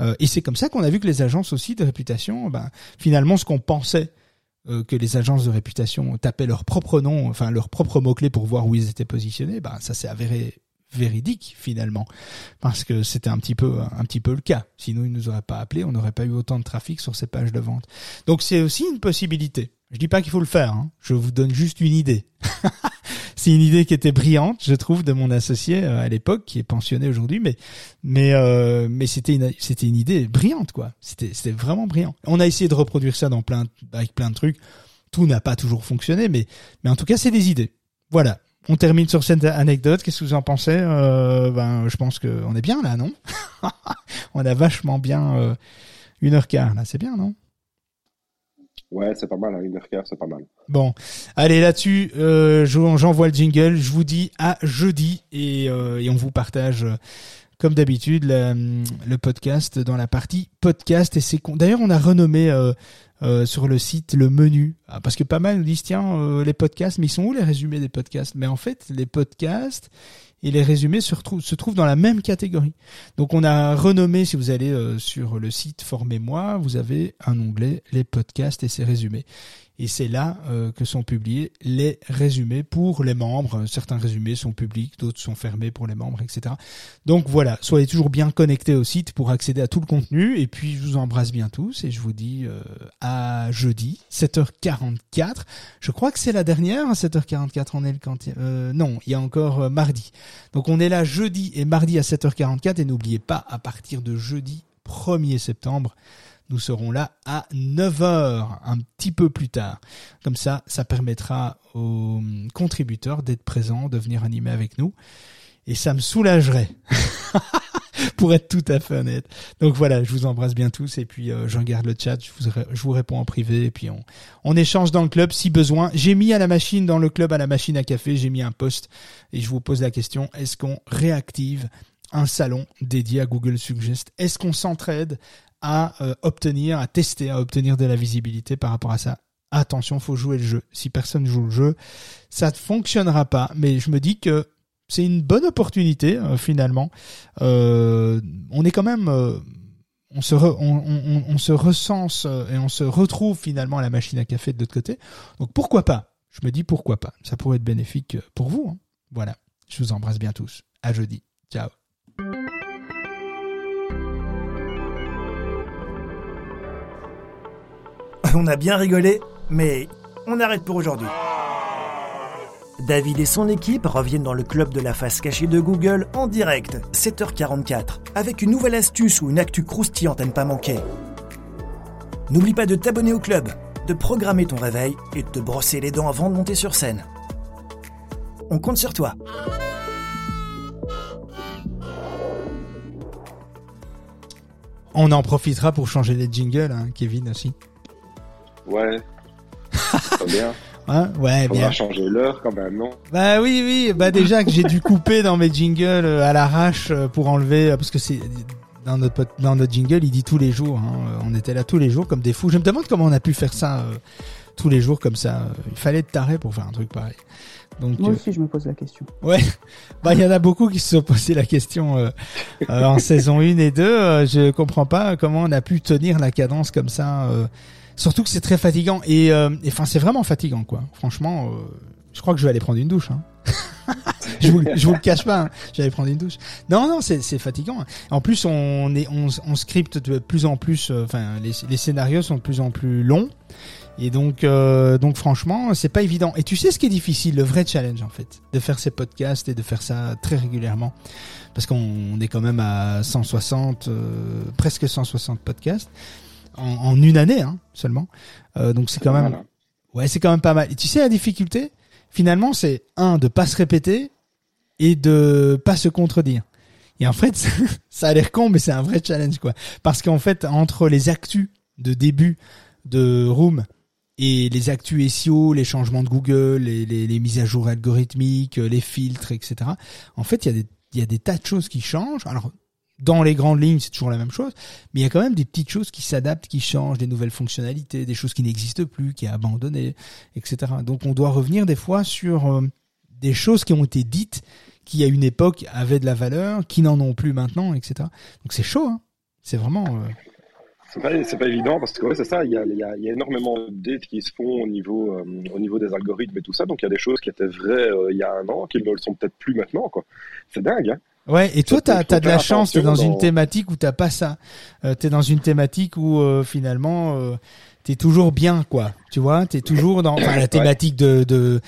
Euh, et c'est comme ça qu'on a vu que les agences aussi de réputation, ben finalement ce qu'on pensait euh, que les agences de réputation tapaient leur propre nom, enfin leur propre mot-clé pour voir où ils étaient positionnés, ben ça s'est avéré véridique finalement, parce que c'était un petit peu un petit peu le cas. Sinon, ils nous auraient pas appelés, on n'aurait pas eu autant de trafic sur ces pages de vente. Donc c'est aussi une possibilité. Je dis pas qu'il faut le faire, hein. Je vous donne juste une idée. C'est une idée qui était brillante, je trouve, de mon associé à l'époque, qui est pensionné aujourd'hui, mais mais euh, mais c'était une c'était une idée brillante quoi. C'était c'était vraiment brillant. On a essayé de reproduire ça dans plein avec plein de trucs. Tout n'a pas toujours fonctionné, mais mais en tout cas c'est des idées. Voilà. On termine sur cette anecdote. Qu'est-ce que vous en pensez ? euh, Ben, je pense que on est bien là, non ? On a vachement bien euh, une heure quart là. C'est bien, non ? Ouais, c'est pas mal. Hein, une heure quart, c'est pas mal. Bon, allez là-dessus, euh, j'envoie le jingle. Je vous dis à jeudi et, euh, et on vous partage. Euh, Comme d'habitude, le, le podcast dans la partie podcast. Et c'est d'ailleurs, on a renommé euh, euh, sur le site le menu. Ah, parce que pas mal nous disent, tiens, euh, les podcasts, mais ils sont où les résumés des podcasts ? Mais en fait, les podcasts et les résumés se, retrouvent, se trouvent dans la même catégorie. Donc, on a renommé, si vous allez euh, sur le site Formez-moi, vous avez un onglet, les podcasts et ses résumés. Et c'est là euh, que sont publiés les résumés pour les membres. Certains résumés sont publics, d'autres sont fermés pour les membres, et cetera. Donc voilà, soyez toujours bien connectés au site pour accéder à tout le contenu. Et puis, je vous embrasse bien tous et je vous dis euh, à jeudi, sept heures quarante-quatre. Je crois que c'est la dernière, à sept heures quarante-quatre, on est le quanti... Euh, non, il y a encore euh, mardi. Donc on est là jeudi et mardi à sept heures quarante-quatre. Et n'oubliez pas, à partir de jeudi premier septembre, nous serons là à neuf heures, un petit peu plus tard. Comme ça, ça permettra aux contributeurs d'être présents, de venir animer avec nous. Et ça me soulagerait. pour être tout à fait honnête. Donc voilà, je vous embrasse bien tous et puis euh, je regarde le chat, je vous, je vous réponds en privé et puis on, on échange dans le club si besoin. J'ai mis à la machine, dans le club, à la machine à café, j'ai mis un post et je vous pose la question, est-ce qu'on réactive un salon dédié à Google Suggest? Est-ce qu'on s'entraide à euh, obtenir, à tester, à obtenir de la visibilité par rapport à ça? Attention, faut jouer le jeu. Si personne joue le jeu, ça ne fonctionnera pas. Mais je me dis que c'est une bonne opportunité euh, finalement. Euh, on est quand même, euh, on se, re, on, on, on se recense et on se retrouve finalement à la machine à café de l'autre côté. Donc pourquoi pas? Je me dis pourquoi pas. Ça pourrait être bénéfique pour vous, hein. Voilà. Je vous embrasse bien tous. À jeudi. Ciao. On a bien rigolé, mais on arrête pour aujourd'hui. David et son équipe reviennent dans le club de la face cachée de Google en direct, sept heures quarante-quatre, avec une nouvelle astuce ou une actu croustillante à ne pas manquer. N'oublie pas de t'abonner au club, de programmer ton réveil et de te brosser les dents avant de monter sur scène. On compte sur toi. On en profitera pour changer les jingles, hein, Kevin aussi. Ouais, très bien. Hein, ouais, faudra bien changer l'heure quand même, non? Bah oui, oui. Bah déjà que j'ai dû couper dans mes jingles à l'arrache pour enlever, parce que c'est dans notre dans notre jingle, il dit tous les jours. Hein, on était là tous les jours comme des fous. Je me demande comment on a pu faire ça euh, tous les jours comme ça. Il fallait être taré pour faire un truc pareil. Donc, moi aussi, euh, je me pose la question. Ouais, bah il y en a beaucoup qui se sont posé la question euh, euh, en saison un et deux. Euh, je comprends pas comment on a pu tenir la cadence comme ça. Euh, Surtout que c'est très fatigant et enfin euh, c'est vraiment fatigant quoi. Franchement, euh, je crois que je vais aller prendre une douche. Hein. je vous je vous le cache pas, hein. Je vais aller prendre une douche. Non non c'est c'est fatigant. En plus on est on, on scripte de plus en plus. Enfin euh, les les scénarios sont de plus en plus longs et donc euh, donc franchement c'est pas évident. Et tu sais ce qui est difficile, le vrai challenge en fait, de faire ces podcasts et de faire ça très régulièrement parce qu'on on est quand même à cent soixante euh, presque cent soixante podcasts. En, en une année hein, seulement euh, donc c'est quand même voilà. Ouais c'est quand même pas mal et tu sais la difficulté finalement c'est un de pas se répéter et de pas se contredire et en fait ça, ça a l'air con mais c'est un vrai challenge quoi parce qu'en fait entre les actus de début de Room et les actus S E O les changements de Google les, les, les mises à jour algorithmiques les filtres etc en fait il y a des il y a des tas de choses qui changent alors dans les grandes lignes, c'est toujours la même chose, mais il y a quand même des petites choses qui s'adaptent, qui changent, des nouvelles fonctionnalités, des choses qui n'existent plus, qui est abandonnées, et cetera. Donc on doit revenir des fois sur euh, des choses qui ont été dites, qui à une époque avaient de la valeur, qui n'en ont plus maintenant, et cetera. Donc c'est chaud, hein. C'est vraiment... Euh... C'est pas, c'est pas évident parce que ouais, c'est ça, il y a, y, a, y a énormément d'updates qui se font au niveau, euh, au niveau des algorithmes et tout ça, donc il y a des choses qui étaient vraies il euh, y a un an, qui ne le sont peut-être plus maintenant, quoi. C'est dingue, hein. Ouais, et toi, t'as, t'as de la chance, t'es dans, dans une thématique où t'as pas ça. Euh, t'es dans une thématique où, euh, finalement, euh, t'es toujours bien, quoi. Tu vois, t'es toujours dans enfin, la thématique de, de,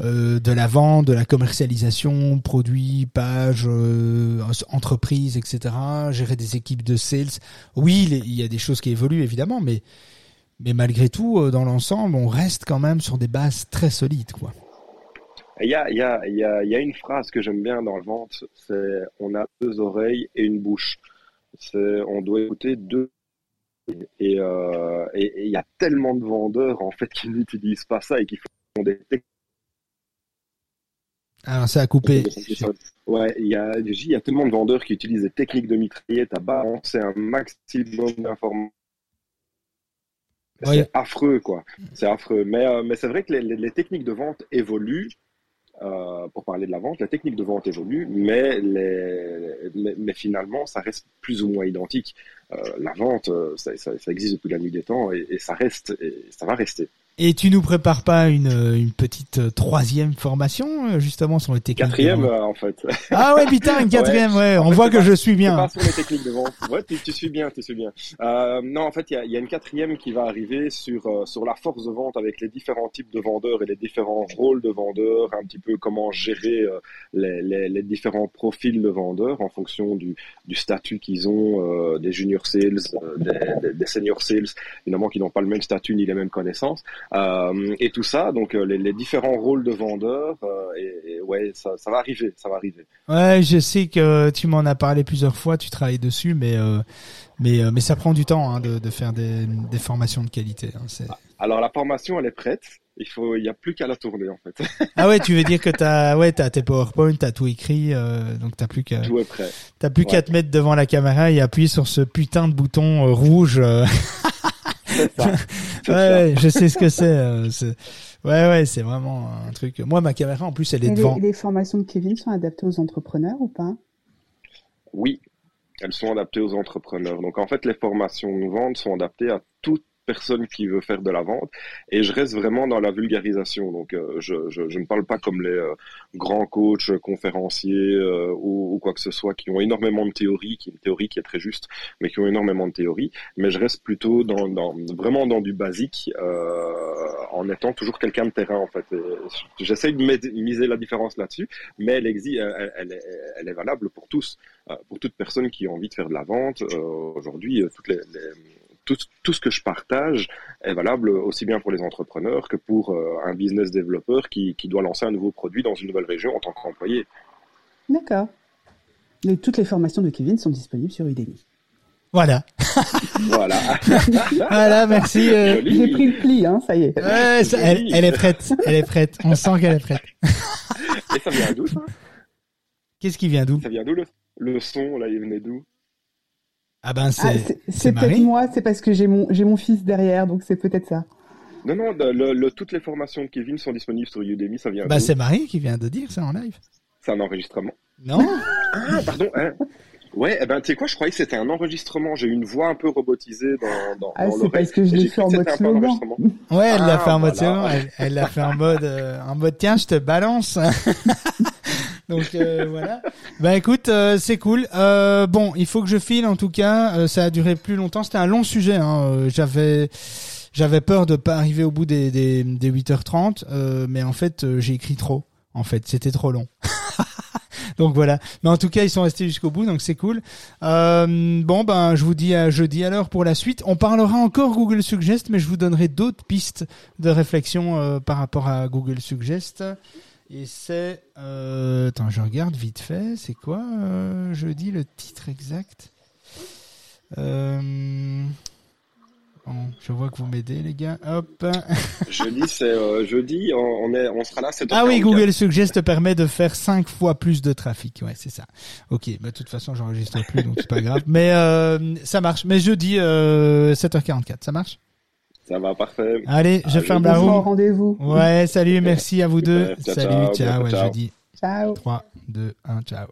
euh, de la vente, de la commercialisation, produits, pages, euh, entreprises, et cetera. Gérer des équipes de sales. Oui, il y a des choses qui évoluent, évidemment, mais, mais malgré tout, dans l'ensemble, on reste quand même sur des bases très solides, quoi. Il y a, il y a, il y a, il y a une phrase que j'aime bien dans le ventre, c'est « on a deux oreilles et une bouche ». On doit écouter deux oreilles. Et il euh, et, et y a tellement de vendeurs en fait qui n'utilisent pas ça et qui font des techniques. Alors ça a coupé. Ouais, il y a, il y a tellement de vendeurs qui utilisent des techniques de mitraillette à balancer un maximum d'informations. C'est ouais. affreux, quoi. C'est affreux. Mais, euh, mais c'est vrai que les, les, les techniques de vente évoluent. Euh, pour parler de la vente, la technique de vente évolue, mais, les, mais, mais finalement, ça reste plus ou moins identique. Euh, la vente, ça, ça, ça existe depuis la nuit des temps et, et ça reste, et ça va rester. Et tu nous prépares pas une, une petite troisième formation, justement, sur les techniques quatrième, de vente. En fait. Ah ouais, putain, une quatrième, ouais. ouais. On fait, voit que pas, je suis bien. Pas sur les techniques de vente. Ouais, tu, tu suis bien, tu suis bien. Euh, non, en fait, il y a, y a une quatrième qui va arriver sur, sur la force de vente avec les différents types de vendeurs et les différents rôles de vendeurs, un petit peu comment gérer euh, les, les, les différents profils de vendeurs en fonction du, du statut qu'ils ont, euh, des junior sales, euh, des, des, des senior sales, évidemment, qui n'ont pas le même statut ni les mêmes connaissances. euh, et tout ça. Donc les, les différents rôles de vendeur, euh, et, et ouais, ça, ça va arriver, ça va arriver. Ouais, je sais que tu m'en as parlé plusieurs fois, tu travailles dessus, mais euh, mais mais ça prend du temps hein, de, de faire des, des formations de qualité. Hein, c'est... Alors la formation, elle est prête. Il faut, il y a plus qu'à la tourner en fait. Ah ouais, tu veux dire que t'as, ouais, t'as tes PowerPoint, t'as tout écrit, euh, donc t'as plus qu'à, tout est prêt. T'as plus ouais. qu'à te mettre devant la caméra et appuyer sur ce putain de bouton euh, rouge. Euh... C'est ça. C'est ouais, ça. Je sais ce que c'est, euh, c'est. Ouais, ouais, c'est vraiment un truc. Moi, ma caméra, en plus, elle est et devant. Les, les formations de Kevin sont adaptées aux entrepreneurs ou pas ? Oui, elles sont adaptées aux entrepreneurs. Donc en fait, les formations de vente sont adaptées à toutes personne qui veut faire de la vente, et je reste vraiment dans la vulgarisation. Donc euh, je, je, je ne parle pas comme les euh, grands coachs, conférenciers euh, ou, ou quoi que ce soit qui ont énormément de théorie, qui est une théorie qui est très juste, mais qui ont énormément de théorie. Mais je reste plutôt dans, dans vraiment dans du basique, euh, en étant toujours quelqu'un de terrain en fait. Et j'essaie de miser la différence là-dessus, mais elle existe, elle, elle, elle est valable pour tous, pour toute personne qui a envie de faire de la vente. Euh, aujourd'hui, toutes les, les Tout, tout ce que je partage est valable aussi bien pour les entrepreneurs que pour euh, un business développeur qui, qui doit lancer un nouveau produit dans une nouvelle région en tant qu'employé. D'accord. Donc, toutes les formations de Kevin sont disponibles sur Udemy. Voilà. Voilà. Voilà, merci. Euh... J'ai pris le pli, hein, ça y est. Ouais, ça, elle, elle est prête, elle est prête. On sent qu'elle est prête. Et ça vient d'où, ça ? Qu'est-ce qui vient d'où ? Ça vient d'où, le, le son, là, il venait d'où ? Ah ben c'est, ah, c'est, c'est, c'est peut-être moi, c'est parce que j'ai mon, j'ai mon fils derrière, donc c'est peut-être ça. Non, non, le, le, toutes les formations de Kevin sont disponibles sur Udemy, ça vient de... Bah c'est Marie qui vient de dire ça en live. C'est un enregistrement. Non. Ah, pardon, hein. Ouais, eh ben tu sais quoi, je croyais que c'était un enregistrement, j'ai eu une voix un peu robotisée dans, dans, ah, dans l'oreille. Ah c'est parce que je l'ai fait en mode slow. Ouais, elle ah, l'a fait en mode slow, voilà. elle, elle l'a fait en mode, euh, en mode tiens, je te balance. Donc euh, voilà. Bah écoute, euh, c'est cool. Euh, bon, il faut que je file en tout cas. Euh, ça a duré plus longtemps. C'était un long sujet. Hein. Euh, j'avais, j'avais peur de pas arriver au bout des des, des huit heures trente, euh, mais en fait euh, j'ai écrit trop. En fait, c'était trop long. Donc voilà. Mais en tout cas, ils sont restés jusqu'au bout, donc c'est cool. Euh, bon, ben, je vous dis à jeudi alors pour la suite. On parlera encore Google Suggest, mais je vous donnerai d'autres pistes de réflexion euh, par rapport à Google Suggest. Et c'est... Euh, attends, je regarde vite fait. C'est quoi euh, jeudi le titre exact euh, bon, je vois que vous m'aidez, les gars. Hop. Jeudi, c'est euh, jeudi. On, est, on sera là. C'est ah oui, Google Suggest permet de faire cinq fois plus de trafic. Ouais, c'est ça. Ok, bah, de toute façon, j'enregistre plus, donc c'est pas grave. Mais euh, ça marche. Mais jeudi, euh, sept heures quarante-quatre, ça marche ? Ça va, parfait. Allez, je à ferme la roue. Rendez-vous. Ouais, salut, merci à vous deux. Ciao, salut, ciao, ciao, ouais, ciao. Jeudi. Ciao. trois, deux, un, ciao.